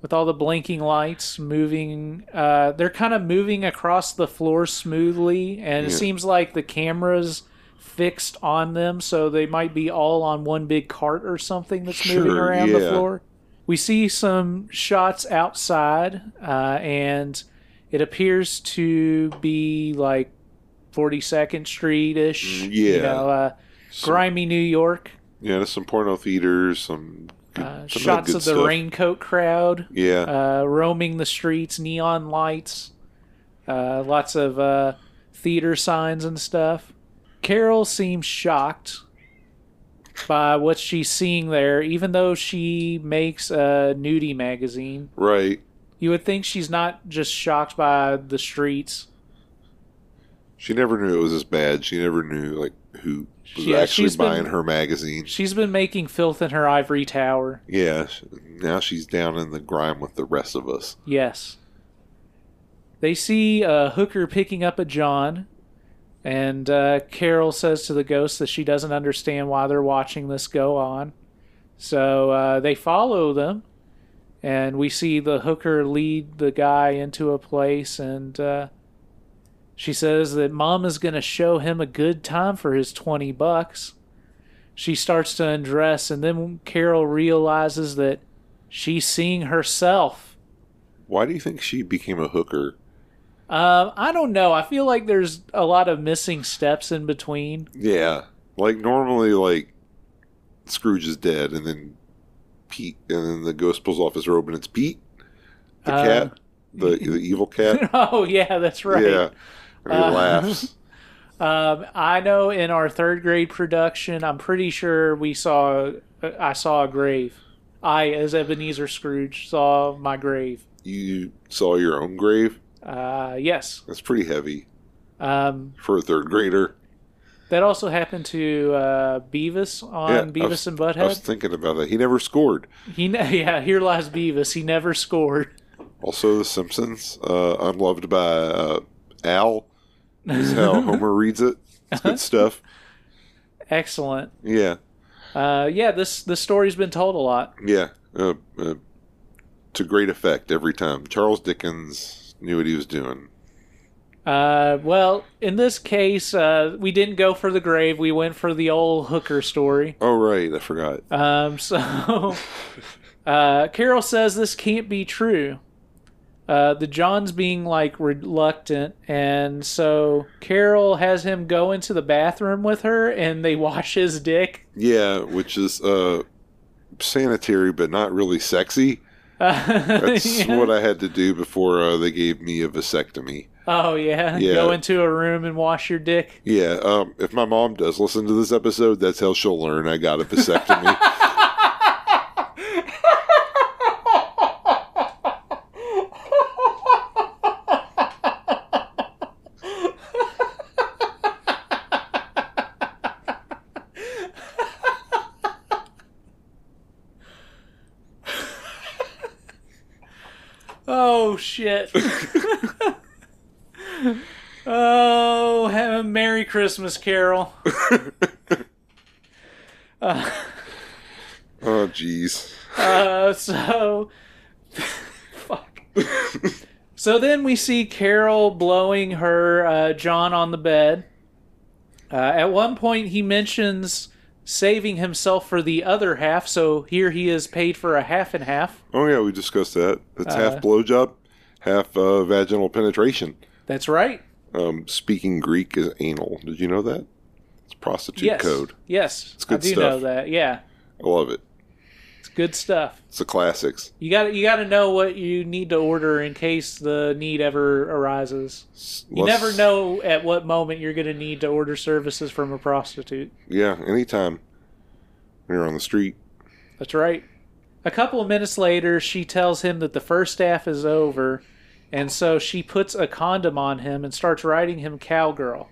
with all the blinking lights moving. Uh, they're kind of moving across the floor smoothly, and yeah. It seems like the camera's fixed on them, so they might be all on one big cart or something that's sure, moving around yeah. the floor. We see some shots outside, uh, and it appears to be like forty-second Street-ish. Yeah. You know, uh, some, grimy New York. Yeah, there's some porno theaters, some, good, uh, some shots of, of the stuff. Raincoat crowd. Yeah. Uh, roaming the streets, neon lights, uh, lots of uh, theater signs and stuff. Carol seems shocked by what she's seeing there, even though she makes a nudie magazine. Right. You would think she's not just shocked by the streets. She never knew it was this bad. She never knew like who was yeah, actually buying been, her magazine. She's been making filth in her ivory tower. Yeah, now she's down in the grime with the rest of us. Yes. They see a hooker picking up a John, and uh, Carol says to the ghost that she doesn't understand why they're watching this go on. So uh, they follow them, and we see the hooker lead the guy into a place, and... Uh, She says that Mom is going to show him a good time for his twenty bucks. She starts to undress, and then Carol realizes that she's seeing herself. Why do you think she became a hooker? Um, I don't know. I feel like there's a lot of missing steps in between. Yeah. Like, normally, like, Scrooge is dead, and then Pete, and then the ghost pulls off his robe, and it's Pete, the um, cat, the, the evil cat. Oh, yeah, that's right. Yeah. And he uh, laughs. Um, I know in our third grade production, I'm pretty sure we saw, I saw a grave. I, as Ebenezer Scrooge, saw my grave. You saw your own grave? Uh, yes. That's pretty heavy um, for a third grader. That also happened to uh, Beavis on yeah, Beavis was, and Butt-Head. I was thinking about that. He never scored. He Yeah, here lies Beavis. He never scored. Also, The Simpsons. Uh, I'm loved by... Uh, Al is how Homer reads it. It's good stuff. Excellent. Yeah. Uh, yeah, this, this story's been told a lot. Yeah. Uh, uh, to great effect every time. Charles Dickens knew what he was doing. Uh, well, in this case, uh, we didn't go for the grave. We went for the old hooker story. Oh, right. I forgot. Um, so, uh, Carol says this can't be true. Uh, the John's being, like, reluctant, and so Carol has him go into the bathroom with her, and they wash his dick. Yeah, which is, uh, sanitary, but not really sexy. Uh, That's yeah. what I had to do before uh, they gave me a vasectomy. Oh, yeah? yeah? Go into a room and wash your dick? Yeah. Um, if my mom does listen to this episode, that's how she'll learn I got a vasectomy. Oh, shit. Oh, have a Merry Christmas, Carol. uh, oh, jeez. Uh, so, fuck. So then we see Carol blowing her uh, John on the bed. Uh, at one point, he mentions saving himself for the other half, so here he is paid for a half and half. Oh, yeah, we discussed that. That's uh, half blowjob, half uh, vaginal penetration. That's right. Um, speaking Greek is anal. Did you know that? It's prostitute yes. code. Yes, it's good I do stuff. know that, yeah. I love it. It's good stuff. It's the classics. You got you got to know what you need to order in case the need ever arises. Less, you never know at what moment you're going to need to order services from a prostitute. Yeah, anytime. You're on the street. That's right. A couple of minutes later, she tells him that the first half is over. And so she puts a condom on him and starts riding him cowgirl.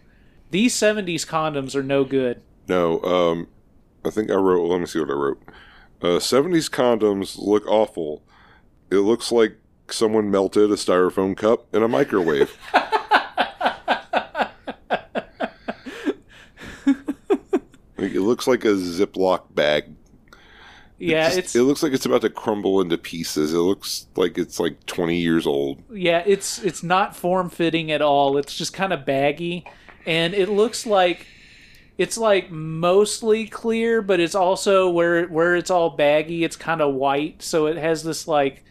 These seventies condoms are no good. No, um, I think I wrote, let me see what I wrote. Uh, seventies condoms look awful. It looks like someone melted a styrofoam cup in a microwave. Like, it looks like a Ziploc bag. It yeah, just, it's, it looks like it's about to crumble into pieces. It looks like it's like twenty years old. Yeah, it's it's not form-fitting at all. It's just kind of baggy, and it looks like it's like mostly clear, but it's also where where it's all baggy, it's kind of white, so it has this like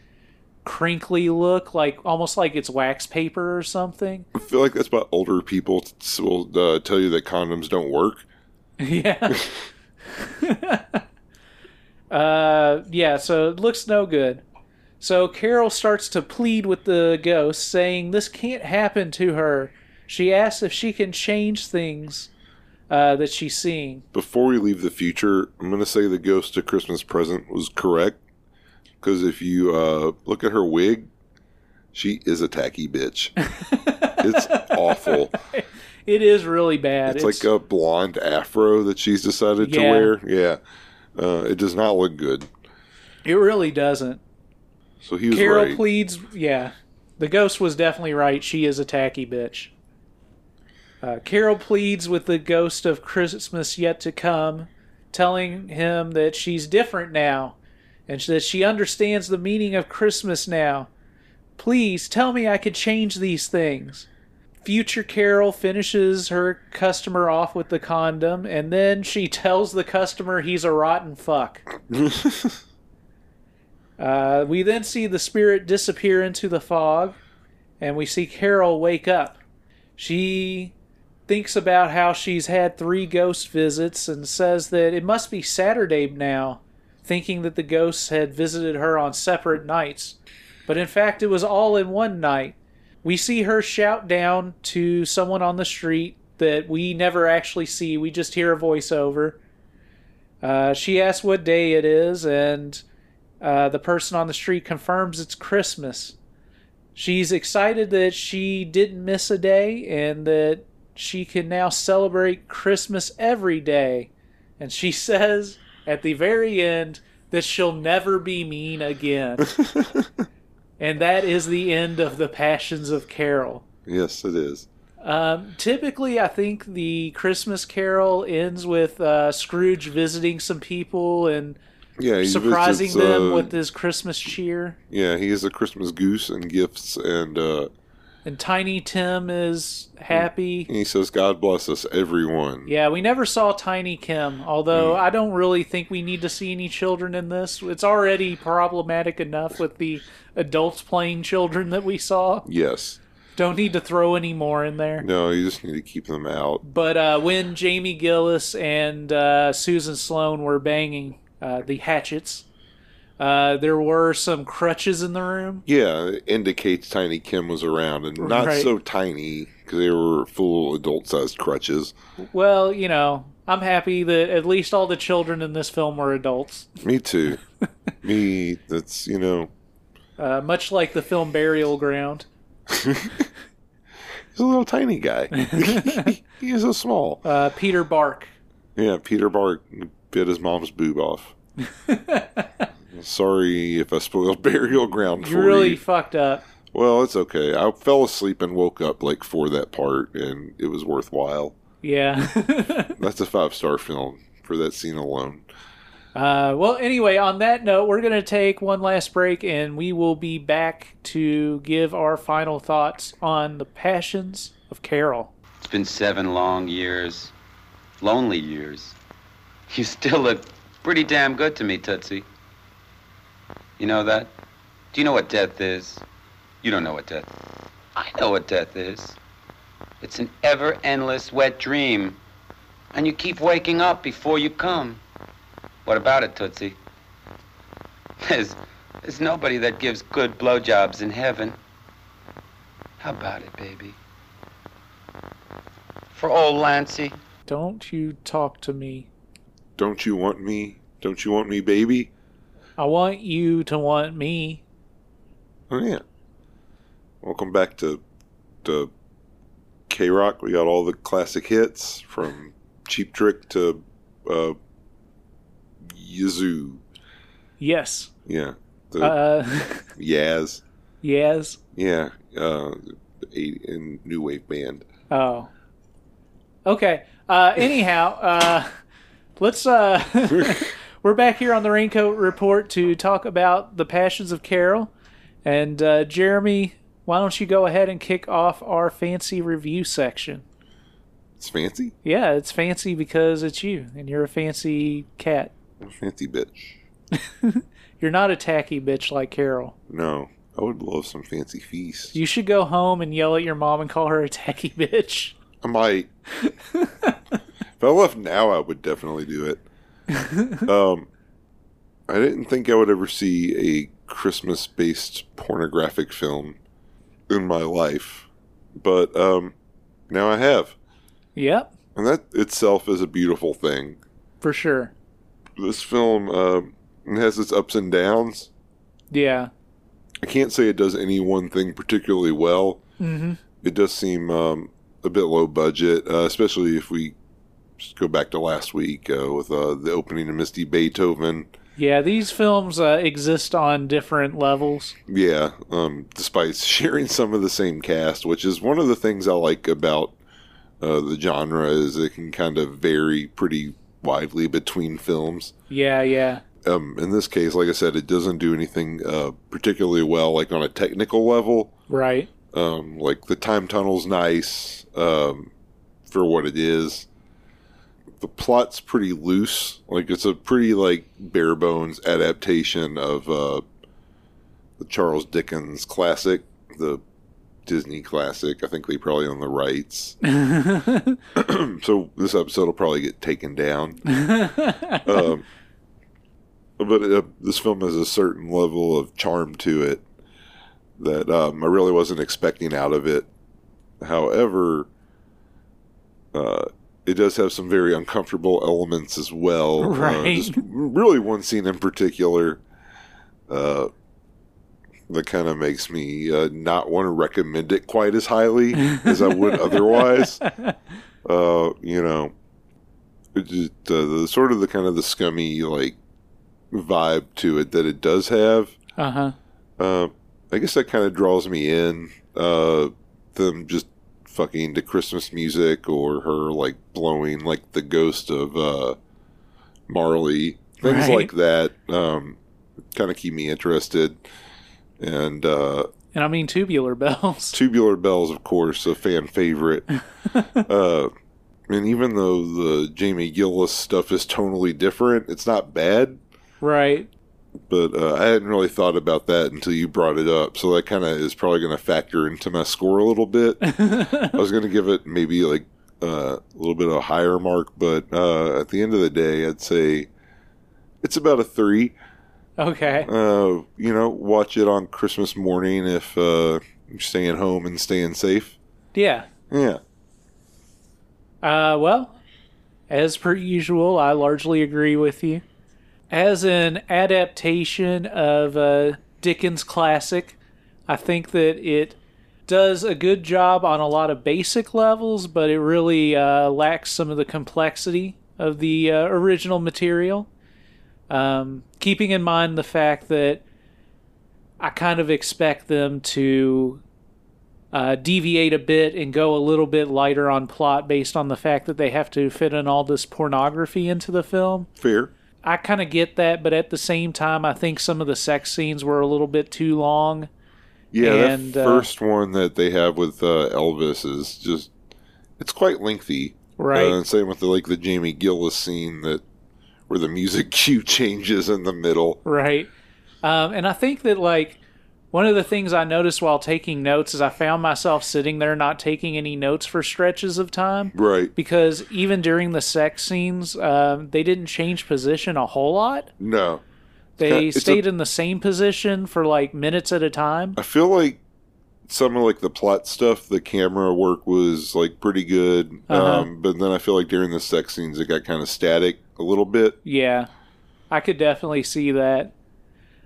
crinkly look, like almost like it's wax paper or something. I feel like that's why older people will uh, tell you that condoms don't work. Yeah. Uh, yeah, so it looks no good. So Carol starts to plead with the ghost, saying this can't happen to her. She asks if she can change things uh, that she's seeing. Before we leave the future, I'm going to say the ghost to Christmas present was correct. Because if you uh, look at her wig, she is a tacky bitch. It's awful. It is really bad. It's, it's like a blonde afro that she's decided yeah. to wear. Yeah. Uh, it does not look good. It really doesn't. So he was Carol right. pleads, yeah. The ghost was definitely right. She is a tacky bitch. Uh, Carol pleads with the ghost of Christmas yet to come, telling him that she's different now and that she understands the meaning of Christmas now. Please tell me I could change these things. Future Carol finishes her customer off with the condom, and then she tells the customer he's a rotten fuck. uh, we then see the spirit disappear into the fog, and we see Carol wake up. She thinks about how she's had three ghost visits and says that it must be Saturday now, thinking that the ghosts had visited her on separate nights. But in fact, it was all in one night. We see her shout down to someone on the street that we never actually see. We just hear a voiceover. Uh, she asks what day it is, and uh, the person on the street confirms it's Christmas. She's excited that she didn't miss a day and that she can now celebrate Christmas every day. And she says at the very end that she'll never be mean again. And that is the end of The Passions of Carol. Yes, it is. Um, typically, I think the Christmas Carol ends with uh, Scrooge visiting some people and Yeah, surprising visits, them uh, with his Christmas cheer. Yeah, he is a Christmas goose and gifts and... Uh, and Tiny Tim is happy. And he says, God bless us, everyone. Yeah, we never saw Tiny Tim, although mm. I don't really think we need to see any children in this. It's already problematic enough with the adults playing children that we saw. Yes. Don't need to throw any more in there. No, you just need to keep them out. But uh, when Jamie Gillis and uh, Susan Sloan were banging uh, the hatchets... Uh, there were some crutches in the room. Yeah, it indicates Tiny Kim was around, and not right. so tiny, because they were full adult-sized crutches. Well, you know, I'm happy that at least all the children in this film were adults. Me too. Me, that's, you know... Uh, much like the film Burial Ground. He's a little tiny guy. He is so small. Uh, Peter Bark. Yeah, Peter Bark bit his mom's boob off. Sorry if I spoiled Burial Ground for you. You really fucked up. Well, it's okay. I fell asleep and woke up like for that part, and it was worthwhile. Yeah. That's a five-star film for that scene alone. Uh, well, anyway, on that note, we're going to take one last break, and we will be back to give our final thoughts on The Passions of Carol. It's been seven long years. Lonely years. You still look pretty damn good to me, Tootsie. You know that? Do you know what death is? You don't know what death is. I know what death is. It's an ever-endless wet dream. And you keep waking up before you come. What about it, Tootsie? There's, there's nobody that gives good blowjobs in heaven. How about it, baby? For old Lancey. Don't you talk to me. Don't you want me? Don't you want me, baby? I want you to want me. Oh, yeah. Welcome back to, to K-Rock. We got all the classic hits from Cheap Trick to uh, Yazoo. Yes. Yeah. The uh, Yaz. Yaz? Yeah. Uh, a, a new wave band. Oh. Okay. Uh, anyhow, uh, let's... Uh, We're back here on the Raincoat Report to talk about The Passions of Carol. And, uh, Jeremy, why don't you go ahead and kick off our fancy review section? It's fancy? Yeah, it's fancy because it's you, and you're a fancy cat. I'm a fancy bitch. You're not a tacky bitch like Carol. No, I would love some fancy feast. You should go home and yell at your mom and call her a tacky bitch. I might. If I left now, I would definitely do it. um, I didn't think I would ever see a Christmas-based pornographic film in my life, but um, now I have. Yep. And that itself is a beautiful thing. For sure. This film uh, it has its ups and downs. Yeah. I can't say it does any one thing particularly well. Mm-hmm. It does seem um, a bit low budget, uh, especially if we... Just go back to last week uh, with uh, the opening of Misty Beethoven. Yeah, these films uh, exist on different levels. Yeah, um, despite sharing some of the same cast, which is one of the things I like about uh, the genre is it can kind of vary pretty widely between films. Yeah, yeah. Um, in this case, like I said, it doesn't do anything uh, particularly well, like on a technical level. Right. Um, like the time tunnel's nice um, for what it is. The plot's pretty loose. Like, it's a pretty, like, bare-bones adaptation of uh, the Charles Dickens classic, the Disney classic. I think they probably own the rights. So this episode will probably get taken down. um, but uh, this film has a certain level of charm to it that um, I really wasn't expecting out of it. However... Uh, It does have some very uncomfortable elements as well. Right. Uh, just really one scene in particular uh, that kind of makes me uh, not want to recommend it quite as highly as I would otherwise. Uh, you know, it just, uh, the sort of the kind of the scummy like vibe to it that it does have. Uh-huh. Uh, I guess that kind of draws me in. Uh, them just fucking to Christmas music or her like blowing like the ghost of uh Marley Things right. like that um, kind of keep me interested. And uh, and I mean Tubular Bells. Tubular Bells, of course, a fan favorite. uh, and even though the Jamie Gillis stuff is tonally different, it's not bad. Right. But uh, I hadn't really thought about that until you brought it up. So that kind of is probably going to factor into my score a little bit. I was going to give it maybe like uh, a little bit of a higher mark. But uh, at the end of the day, I'd say it's about a three. Okay. Uh, you know, watch it on Christmas morning if uh, you're staying home and staying safe. Yeah. Yeah. Uh, well, as per usual, I largely agree with you. As an adaptation of a Dickens classic, I think that it does a good job on a lot of basic levels, but it really uh, lacks some of the complexity of the uh, original material. Um, keeping in mind the fact that I kind of expect them to uh, deviate a bit and go a little bit lighter on plot based on the fact that they have to fit in all this pornography into the film. Fair. I kind of get that, but at the same time, I think some of the sex scenes were a little bit too long. Yeah, and that first uh, one that they have with uh, Elvis is just, it's quite lengthy. Right. Uh, and same with the, like the Jamie Gillis scene that where the music cue changes in the middle. Right. Um, and I think that like one of the things I noticed while taking notes is I found myself sitting there not taking any notes for stretches of time. Right. Because even during the sex scenes, um, they didn't change position a whole lot. No. They it's stayed a, in the same position for like minutes at a time. I feel like some of like the plot stuff, the camera work was like pretty good. Uh-huh. Um, but then I feel like during the sex scenes, it got kind of static a little bit. Yeah. I could definitely see that.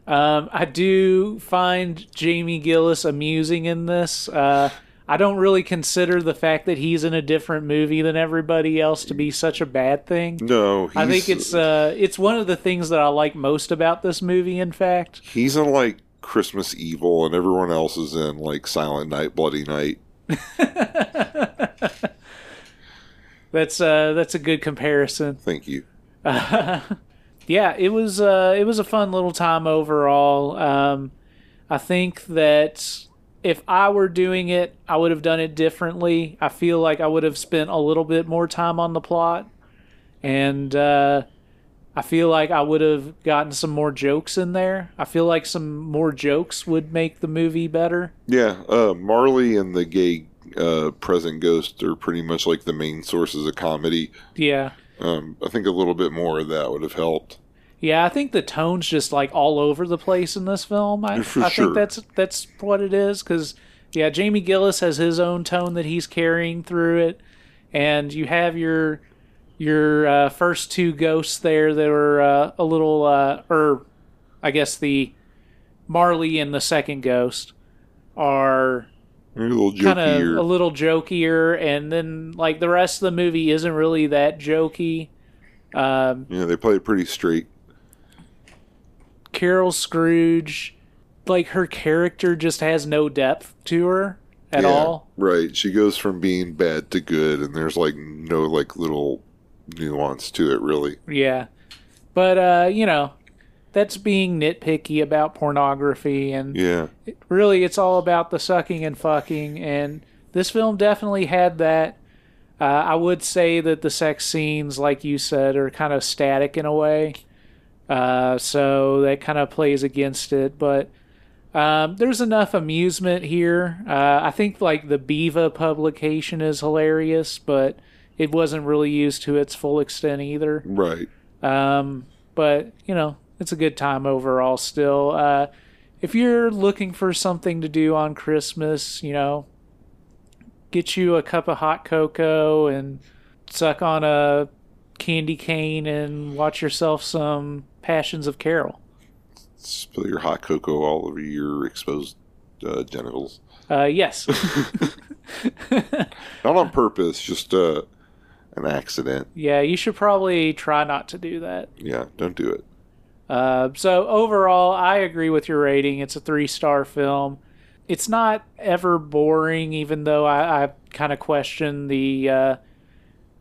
Um, I do find Jamie Gillis amusing in this. Uh, I don't really consider the fact that he's in a different movie than everybody else to be such a bad thing. No, he's, I think it's uh, it's one of the things that I like most about this movie. In fact, he's in like Christmas Evil, and everyone else is in like Silent Night Bloody Night. that's uh, that's a good comparison. Thank you. Uh, Yeah, it was uh, it was a fun little time overall. Um, I think that if I were doing it, I would have done it differently. I feel like I would have spent a little bit more time on the plot. And uh, I feel like I would have gotten some more jokes in there. I feel like some more jokes would make the movie better. Yeah, uh, Marley and the gay uh, present ghost are pretty much like the main sources of comedy. Yeah. Um, I think a little bit more of that would have helped. Yeah, I think the tone's just like all over the place in this film. I, For I sure. think that's that's what it is. Because, yeah, Jamie Gillis has his own tone that he's carrying through it. And you have your your uh, first two ghosts there that are uh, a little, uh, or I guess the Marley and the second ghost are kind of a little jokier, and then like the rest of the movie isn't really that jokey. Um, yeah, they play it pretty straight. Carol Scrooge, like her character just has no depth to her at yeah, all. Right, she goes from being bad to good, and there's like no like little nuance to it really. Yeah, but uh, you know. That's being nitpicky about pornography, and yeah. it really it's all about the sucking and fucking, and this film definitely had that. Uh, I would say that the sex scenes, like you said, are kind of static in a way, uh, so that kind of plays against it, but um, there's enough amusement here. Uh, I think like the BIVRA publication is hilarious, but it wasn't really used to its full extent either. Right. Um, but, you know, it's a good time overall still. Uh, if you're looking for something to do on Christmas, you know, get you a cup of hot cocoa and suck on a candy cane and watch yourself some Passions of Carol. Spill your hot cocoa all over your exposed uh, genitals. Uh, yes. Not on purpose, just uh, an accident. Yeah, you should probably try not to do that. Yeah, don't do it. Uh, so overall, I agree with your rating. It's a three-star film. It's not ever boring, even though I, I kind of question the uh,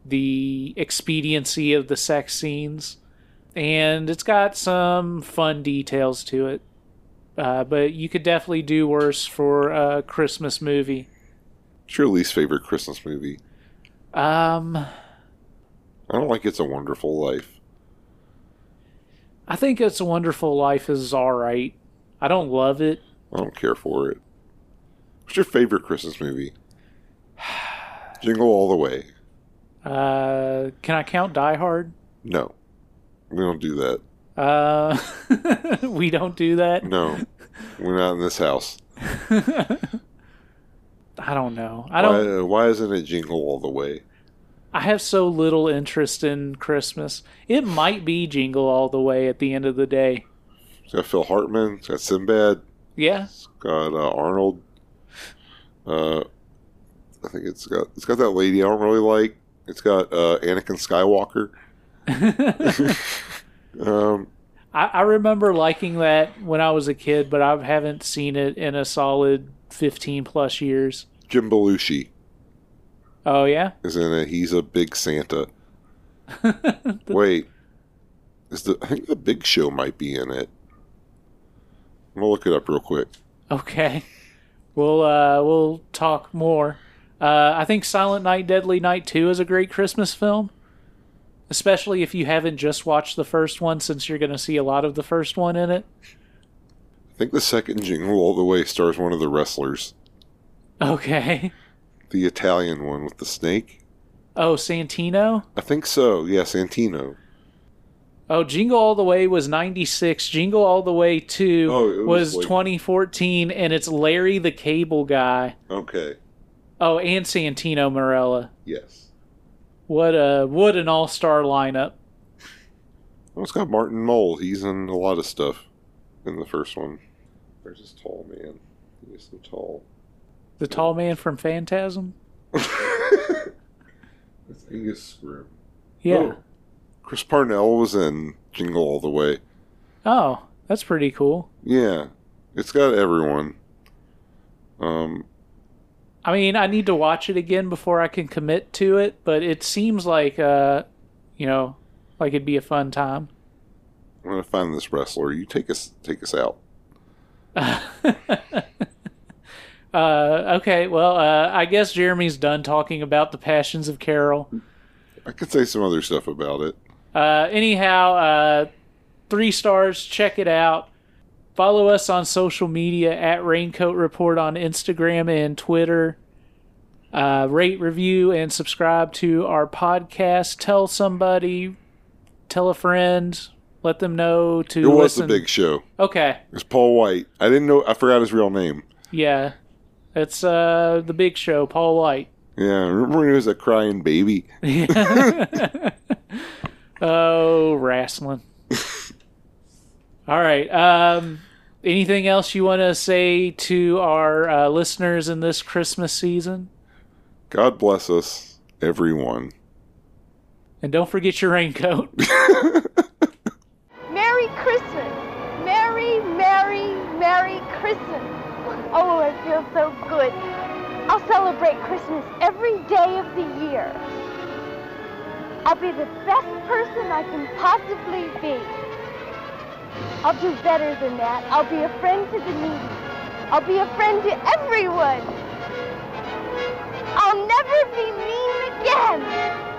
the expediency of the sex scenes. And it's got some fun details to it. Uh, but you could definitely do worse for a Christmas movie. What's your least favorite Christmas movie? Um, I don't like It's a Wonderful Life. I think It's a Wonderful Life is all right. I don't love it. I don't care for it. What's your favorite Christmas movie? Jingle All the Way. Uh, can I count Die Hard? No. We don't do that. Uh, we don't do that? No. We're not in this house. I don't know. I don't. Why, why isn't it Jingle All the Way? I have so little interest in Christmas. It might be Jingle All the Way at the end of the day. It's got Phil Hartman. It's got Sinbad. Yeah. It's got uh, Arnold. Uh, I think it's got it's got that lady I don't really like. It's got uh, Anakin Skywalker. um, I, I remember liking that when I was a kid, but I haven't seen it in a solid fifteen plus years. Jim Belushi. Oh yeah. Is in a He's a Big Santa. the, Wait, is the I think The Big Show might be in it. I'm gonna look it up real quick. Okay. We'll uh, we'll talk more. Uh, I think Silent Night, Deadly Night two is a great Christmas film, especially if you haven't just watched the first one, since you're going to see a lot of the first one in it. I think the second Jingle All the Way stars one of the wrestlers. Okay. The Italian one with the snake. Oh, Santino? I think so. Yeah, Santino. Oh, Jingle All the Way was ninety-six. Jingle All the Way two oh, was, was like... twenty fourteen, and it's Larry the Cable Guy. Okay. Oh, and Santino Marella. Yes. What a what an all-star lineup. Well, it's got Martin Mull. He's in a lot of stuff in the first one. There's this tall man. He's so tall. The yeah. tall man from Phantasm? That's Angus Scrimm. Yeah. Oh. Chris Parnell was in Jingle All the Way. Oh, that's pretty cool. Yeah. It's got everyone. Um, I mean, I need to watch it again before I can commit to it, but it seems like, uh, you know, like it'd be a fun time. I'm going to find this wrestler. You take us take us out. uh, okay, well, uh, I guess Jeremy's done talking about The Passions of Carol. I could say some other stuff about it. Uh, anyhow, uh, three stars. Check it out. Follow us on social media at Raincoat Report on Instagram and Twitter. Uh, rate, review, and subscribe to our podcast. Tell somebody. Tell a friend. Let them know to listen. It was The Big Show. Okay. It's Paul Wight. I didn't know. I forgot his real name. Yeah. It's uh, The Big Show, Paul Wight. Yeah. Remember when he was a crying baby? Yeah. Oh, wrestling. All right. Um, anything else you want to say to our uh, listeners in this Christmas season? God bless us, everyone. And don't forget your raincoat. Merry Christmas. Merry, merry, merry Christmas. Oh, it feels so good. I'll celebrate Christmas every day of the year. I'll be the best person I can possibly be. I'll do better than that. I'll be a friend to the needy. I'll be a friend to everyone. I'll never be mean again.